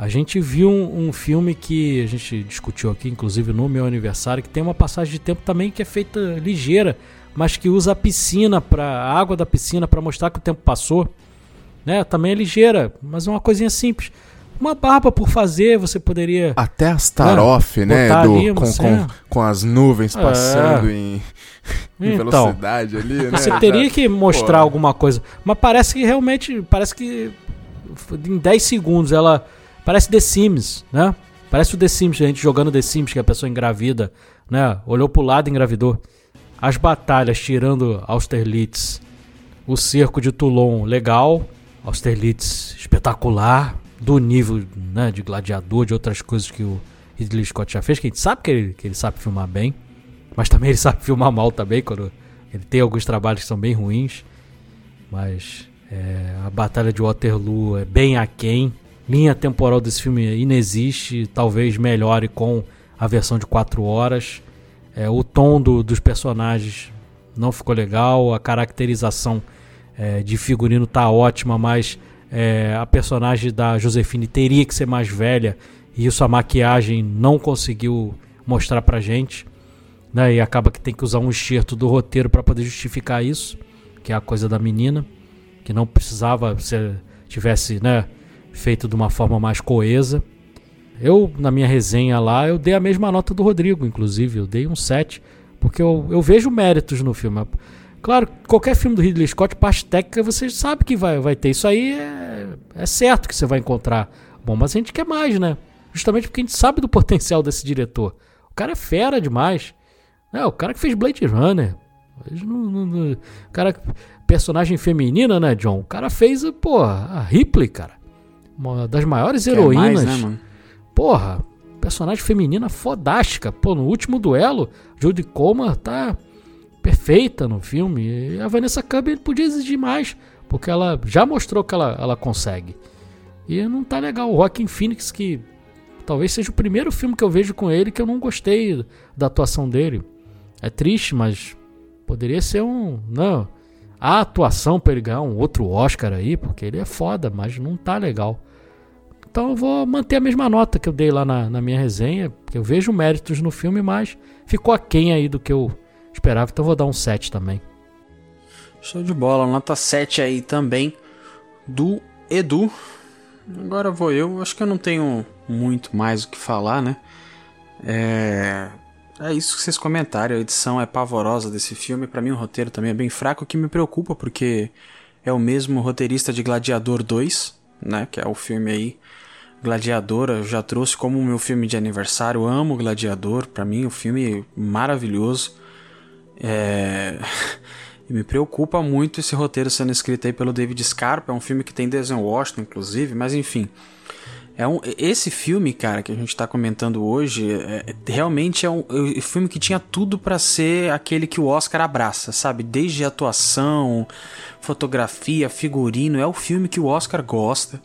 A gente viu um, um filme que a gente discutiu aqui, inclusive no meu aniversário, que tem uma passagem de tempo também que é feita ligeira, mas que usa a piscina, pra, a água da piscina, para mostrar que o tempo passou. Né? Também é ligeira, mas é uma coisinha simples. Uma barba por fazer, você poderia... até as tarofe, né, né? Do, ali, com, com, com as nuvens é. passando em, em então, velocidade ali. Né? Você teria que mostrar Pô. alguma coisa, mas parece que realmente, parece que em dez segundos ela... parece The Sims, né? Parece o The Sims, a gente jogando The Sims, que a pessoa engravida, né? Olhou pro lado e engravidou. As batalhas, tirando Austerlitz, o Cerco de Toulon, legal. Austerlitz, espetacular. Do nível, né, de Gladiador, de outras coisas que o Ridley Scott já fez, que a gente sabe que ele, que ele sabe filmar bem, mas também ele sabe filmar mal também, quando ele tem alguns trabalhos que são bem ruins. Mas é, a Batalha de Waterloo é bem aquém. Linha temporal desse filme inexiste, talvez melhore com a versão de quatro horas. É, o tom do, dos personagens não ficou legal, a caracterização é, de figurino tá ótima, mas é, a personagem da Joséphine teria que ser mais velha, e isso a maquiagem não conseguiu mostrar pra gente, né? E acaba que tem que usar um excerto do roteiro para poder justificar isso, que é a coisa da menina, que não precisava, se tivesse, né, feito de uma forma mais coesa. Eu, na minha resenha lá, eu dei a mesma nota do Rodrigo, inclusive. Eu dei um sete, porque eu, eu vejo méritos no filme. Claro, qualquer filme do Ridley Scott, parte técnica, você sabe que vai, vai ter. Isso aí é, é certo que você vai encontrar. Bom, mas a gente quer mais, né? Justamente porque a gente sabe do potencial desse diretor. O cara é fera demais. É, o cara que fez Blade Runner. Não, não, não. O cara... personagem feminina, né, John? O cara fez, porra, a Ripley, cara. Uma das maiores heroínas. Mais, né, porra, personagem feminina fodástica. Pô, no Último Duelo, Judy Comer tá perfeita no filme. E a Vanessa Kirby podia exigir mais, porque ela já mostrou que ela, ela consegue. E não tá legal. O Joaquin Phoenix, que talvez seja o primeiro filme que eu vejo com ele que eu não gostei da atuação dele. É triste, mas poderia ser um... não, a atuação pra ele ganhar um outro Oscar aí, porque ele é foda, mas não tá legal. Então eu vou manter a mesma nota que eu dei lá na, na minha resenha, porque eu vejo méritos no filme, mas ficou aquém aí do que eu esperava, então eu vou dar um sete também. Show de bola, nota sete aí também do Edu. Agora vou eu. Acho que eu não tenho muito mais o que falar, né? É... é isso que vocês comentaram. A edição é pavorosa desse filme. Pra mim o roteiro também é bem fraco, o que me preocupa, porque é o mesmo roteirista de Gladiador dois, né? Que é o filme aí. Gladiador, eu já trouxe como meu filme de aniversário. Eu amo Gladiador. Pra mim o filme maravilhoso. É... E me preocupa muito esse roteiro sendo escrito aí pelo David Scarpa. É um filme que tem Denzel Washington, inclusive. Mas enfim, é um... esse filme, cara, que a gente tá comentando hoje, é... realmente é um... é um filme que tinha tudo pra ser aquele que o Oscar abraça, sabe? Desde atuação, fotografia, figurino. É o filme que o Oscar gosta.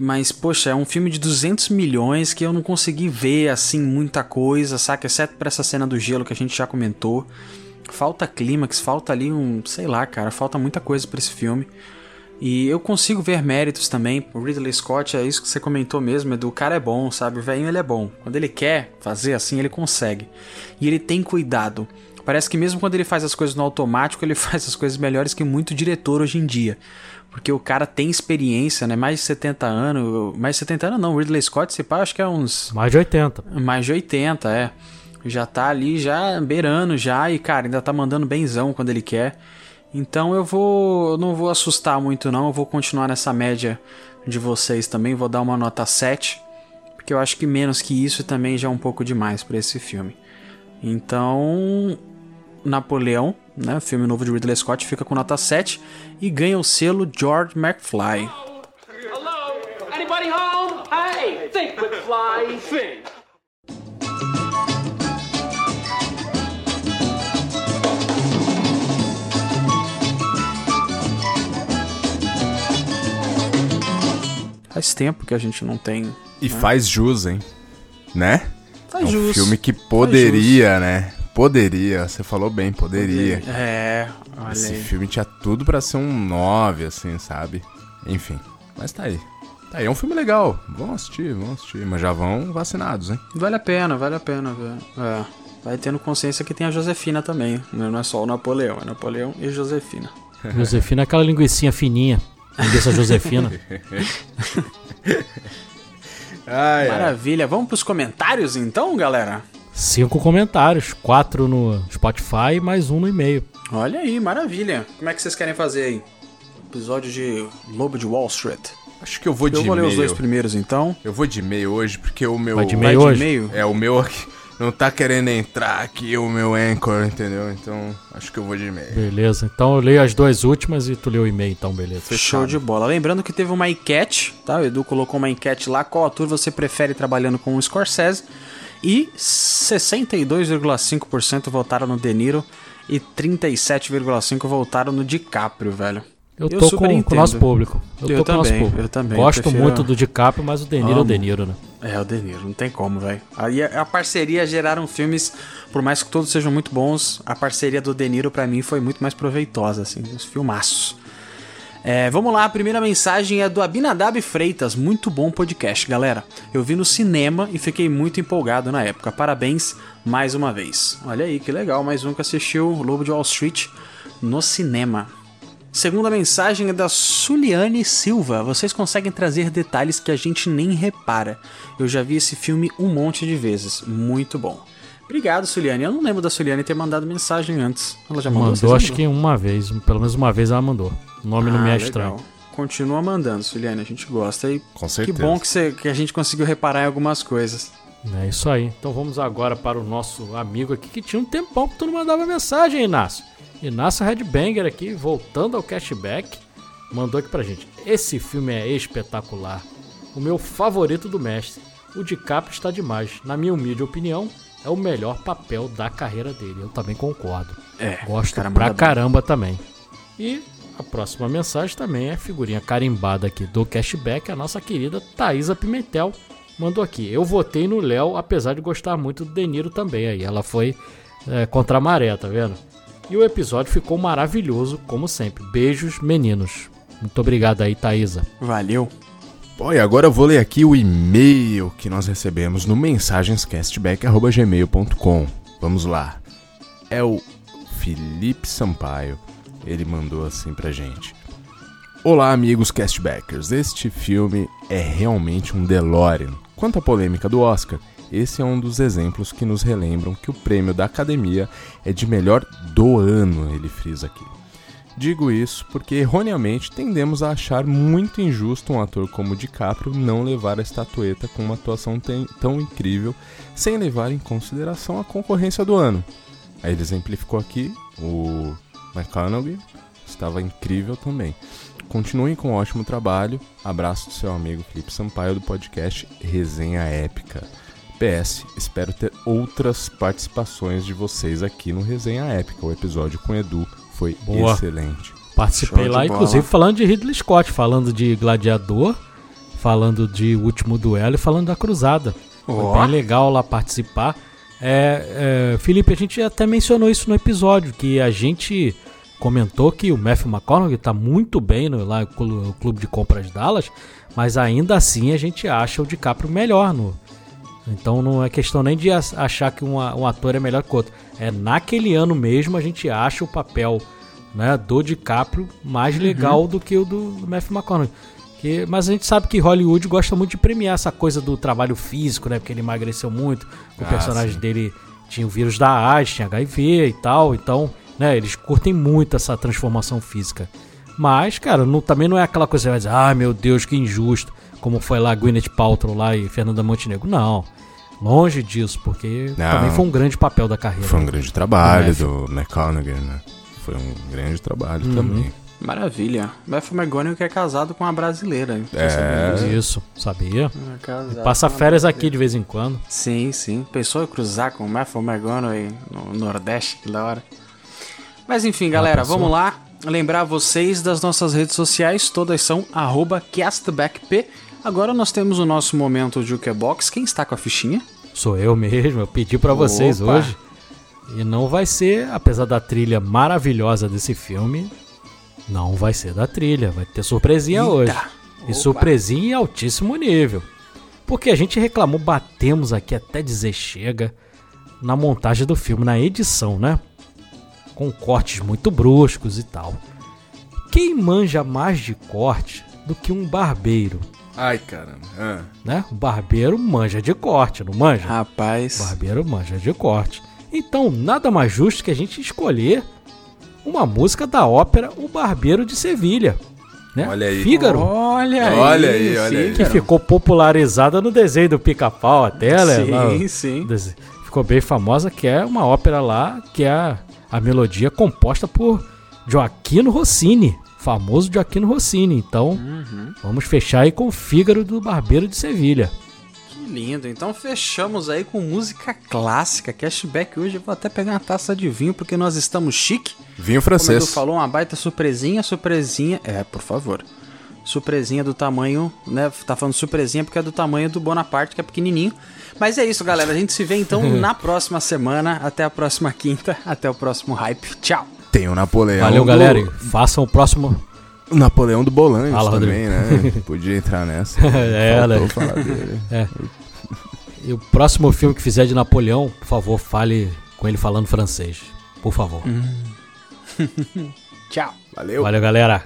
Mas, poxa, é um filme de duzentos milhões que eu não consegui ver, assim, muita coisa, saca? Exceto pra essa cena do gelo que a gente já comentou. Falta clímax, falta ali um... sei lá, cara, falta muita coisa pra esse filme. E eu consigo ver méritos também. O Ridley Scott, é isso que você comentou mesmo, Edu. O cara é bom, sabe? O velhinho, ele é bom. Quando ele quer fazer assim, ele consegue. E ele tem cuidado. Parece que mesmo quando ele faz as coisas no automático, ele faz as coisas melhores que muito diretor hoje em dia. Porque o cara tem experiência, né? Mais de setenta anos... Mais de setenta anos não. O Ridley Scott, se pá, acho que é uns... Mais de oitenta. Mais de oitenta, é. Já tá ali, já beirando já. E, cara, ainda tá mandando benzão quando ele quer. Então eu vou... Eu não vou assustar muito, não. Eu vou continuar nessa média de vocês também. Vou dar uma nota sete. Porque eu acho que menos que isso também já é um pouco demais pra esse filme. Então... Napoleão, né? Filme novo de Ridley Scott, fica com nota sete e ganha o selo George McFly. Hello? Anybody home? Hey, think McFly, think. Faz tempo que a gente não tem. E né? Faz jus, hein? Né? Faz é um jus. Filme que poderia, né? Poderia, você falou bem, poderia. poderia. É, olha Esse aí. filme tinha tudo pra ser um nove, assim, sabe? Enfim, mas tá aí. Tá aí, é um filme legal. Vão assistir, vão assistir. Mas já vão vacinados, hein? Vale a pena, vale a pena, velho. É. Vai tendo consciência que tem a Joséphine também. Não é só o Napoleão, é Napoleão e Joséphine. Joséphine é aquela linguicinha fininha. Linguiça Joséphine. ah, é. Maravilha. Vamos pros comentários, então, galera? Cinco comentários, quatro no Spotify e mais um no e-mail. Olha aí, maravilha. Como é que vocês querem fazer aí? Episódio de Lobo de Wall Street. Acho que eu vou de e-mail. Eu vou ler os dois primeiros, então. Eu vou de e-mail hoje, porque o meu... Vai de e-mail hoje? De é, o meu aqui não tá querendo entrar aqui, o meu anchor, entendeu? Então, acho que eu vou de e-mail. Beleza, então eu leio as duas últimas e tu leu o e-mail, então, beleza. Fechado. Show de bola. Lembrando que teve uma enquete, tá? O Edu colocou uma enquete lá. Qual ator você prefere trabalhando com o Scorsese? E sessenta e dois vírgula cinco por cento votaram no De Niro e trinta e sete vírgula cinco por cento votaram no DiCaprio, velho. Eu tô eu com, com o nosso público. Eu, eu tô também, com o nosso público. Eu também. Gosto eu prefiro... muito do DiCaprio, mas o De Niro Amo. é o De Niro, né? É, o De Niro, não tem como, velho. Aí a, a parceria geraram filmes, por mais que todos sejam muito bons, a parceria do De Niro pra mim foi muito mais proveitosa, assim, uns filmaços. É, vamos lá, a primeira mensagem é do Abinadab Freitas. Muito bom podcast, galera. Eu vi no cinema e fiquei muito empolgado na época. Parabéns mais uma vez. Olha aí, que legal, mais um que assistiu Lobo de Wall Street no cinema. Segunda mensagem é da Suliane Silva. Vocês conseguem trazer detalhes que a gente nem repara. Eu já vi esse filme um monte de vezes. Muito bom. Obrigado, Suliane. Eu não lembro da Suliane ter mandado mensagem antes. Ela já mandou? Mandou, acho que uma vez. Pelo menos uma vez ela mandou. O nome ah, não me é legal. Estranho. Continua mandando, Suliane. A gente gosta. E com certeza. Que bom que, você, que a gente conseguiu reparar em algumas coisas. É isso aí. Então vamos agora para o nosso amigo aqui, que tinha um tempão que tu não mandava mensagem, Inácio. Inácio Redbanger aqui, voltando ao cashback, mandou aqui pra gente. Esse filme é espetacular. O meu favorito do mestre. O DiCaprio está demais. Na minha humilde opinião, é o melhor papel da carreira dele. Eu também concordo. É, gosto caramba pra caramba também. E a próxima mensagem também é figurinha carimbada aqui do cashback. A nossa querida Thaisa Pimentel mandou aqui. Eu votei no Léo, apesar de gostar muito do De Niro também. Aí ela foi é, contra a maré, tá vendo? E o episódio ficou maravilhoso, como sempre. Beijos, meninos. Muito obrigado aí, Thaisa. Valeu. Bom, e agora eu vou ler aqui o e-mail que nós recebemos no mensagenscastback arroba gmail ponto com. Vamos lá. É o Felipe Sampaio. Ele mandou assim pra gente. Olá, amigos castbackers, este filme é realmente um DeLorean. Quanto à polêmica do Oscar, esse é um dos exemplos que nos relembram que o prêmio da Academia é de melhor do ano, ele frisa aqui. Digo isso porque, erroneamente, tendemos a achar muito injusto um ator como DiCaprio não levar a estatueta com uma atuação tão incrível, sem levar em consideração a concorrência do ano. Aí ele exemplificou aqui, o McConaughey estava incrível também. Continuem com um ótimo trabalho. Abraço do seu amigo Felipe Sampaio do podcast Resenha Épica. P S, espero ter outras participações de vocês aqui no Resenha Épica. O episódio com o Edu foi Boa. excelente. Participei lá, bola. inclusive, falando de Ridley Scott, falando de Gladiador, falando de Último Duelo e falando da Cruzada. Oh. Foi bem legal lá participar. É, é, Felipe, a gente até mencionou isso no episódio, que a gente... comentou que o Matthew McConaughey está muito bem no, lá, no Clube de Compras Dallas, mas ainda assim a gente acha o DiCaprio melhor. No, então não é questão nem de achar que um, um ator é melhor que o outro. É naquele ano mesmo a gente acha o papel, né, do DiCaprio mais legal, uhum, do que o do Matthew McConaughey. Que, mas a gente sabe que Hollywood gosta muito de premiar essa coisa do trabalho físico, né, porque ele emagreceu muito, o ah, personagem sim. dele tinha o vírus da AIDS, tinha H I V e tal, então... né, eles curtem muito essa transformação física. Mas, cara, não, também não é aquela coisa que vai dizer, ah, meu Deus, que injusto, como foi lá Gwyneth Paltrow lá e Fernanda Montenegro. Não, longe disso, porque não, também foi um grande papel da carreira. Foi um grande trabalho do, do McConaughey, né? Foi um grande trabalho uhum. também. Maravilha. Matthew McConaughey que é casado com uma brasileira. É. Sabia? Isso, sabia? É, passa férias aqui de vez em quando. Sim, sim. Pensou em cruzar com o Matthew McConaughey no Nordeste, que da hora. Mas enfim, galera, vamos lá. Lembrar vocês das nossas redes sociais, todas são arroba castbackp. Agora nós temos o nosso momento de Jukebox. Quem está com a fichinha? Sou eu mesmo, eu pedi pra vocês Opa. hoje. E não vai ser, apesar da trilha maravilhosa desse filme, não vai ser da trilha, vai ter surpresinha Eita. hoje. E Opa. surpresinha em altíssimo nível. Porque a gente reclamou, batemos aqui até dizer chega, na montagem do filme, na edição, né? Com cortes muito bruscos e tal. Quem manja mais de corte do que um barbeiro? Ai, caramba. Ah. Né? O barbeiro manja de corte, não manja? Rapaz. O barbeiro manja de corte. Então, nada mais justo que a gente escolher uma música da ópera O Barbeiro de Sevilha. Né? Olha aí. Fígaro. Olha, olha aí, aí, olha aí. Que ficou popularizada no desenho do Pica-Pau até, né? Sim, sim. Ficou bem famosa, que é uma ópera lá, que é a... a melodia composta por Joaquin Rossini, famoso Joaquin Rossini. Então, uhum. vamos fechar aí com o Fígaro do Barbeiro de Sevilha. Que lindo. Então, fechamos aí com música clássica. Cashback hoje, eu vou até pegar uma taça de vinho, porque nós estamos chique. Vinho francês. Como tu falou, uma baita surpresinha, surpresinha... É, por favor. Surpresinha do tamanho, né? Tá falando surpresinha porque é do tamanho do Bonaparte, que é pequenininho. Mas é isso, galera. A gente se vê, então, na próxima semana. Até a próxima quinta. Até o próximo hype. Tchau. Tem o Napoleão. Valeu, do... galera. Façam o próximo... O Napoleão do Bolanhos Fala, também, Rodrigo. né? Podia entrar nessa. é, galera. Falar dele. É. E o próximo filme que fizer de Napoleão, por favor, fale com ele falando francês. Por favor. Hum. Tchau. Valeu. Valeu, galera.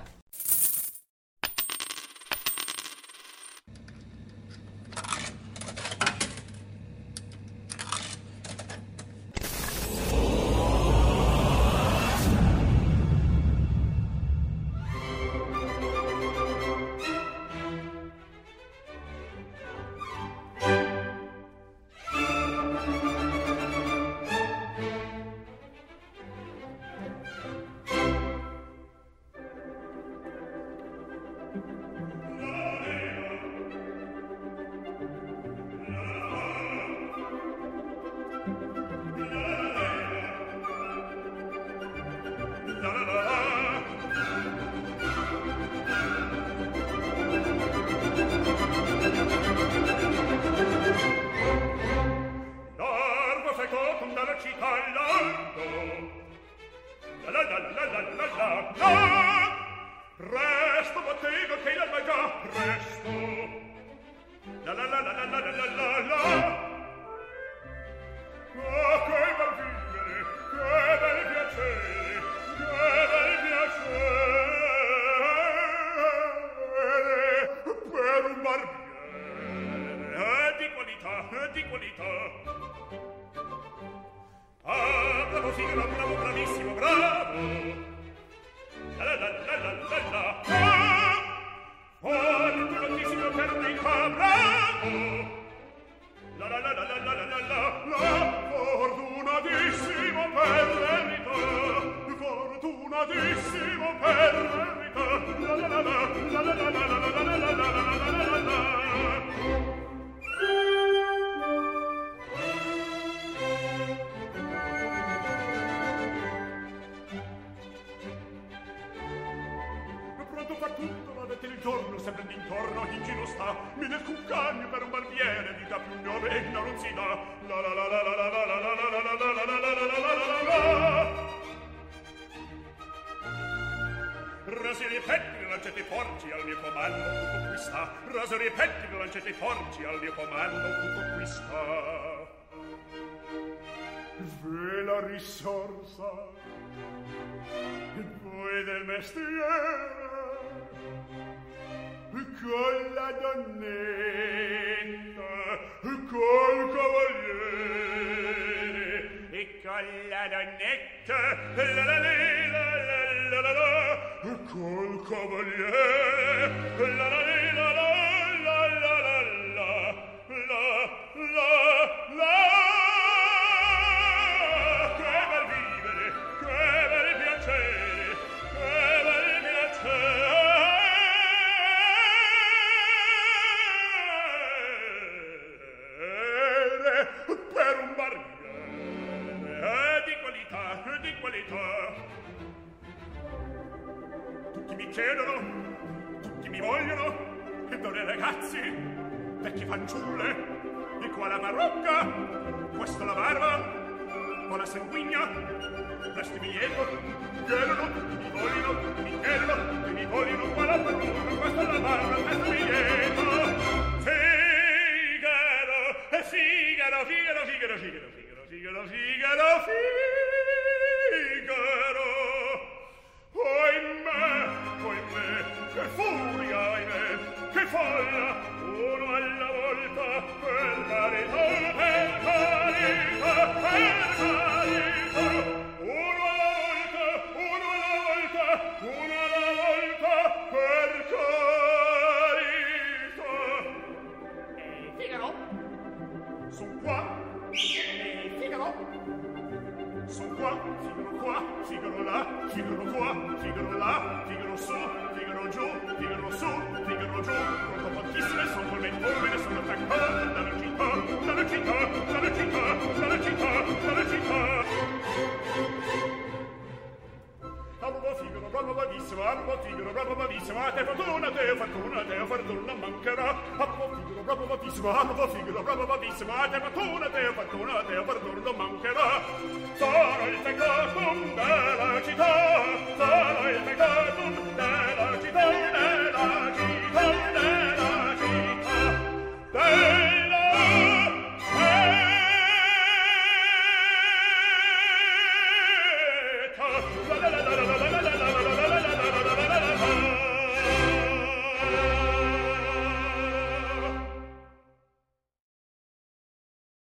Bravo, bravissima, te fortuna, te fortuna, te fortuna, mancherà.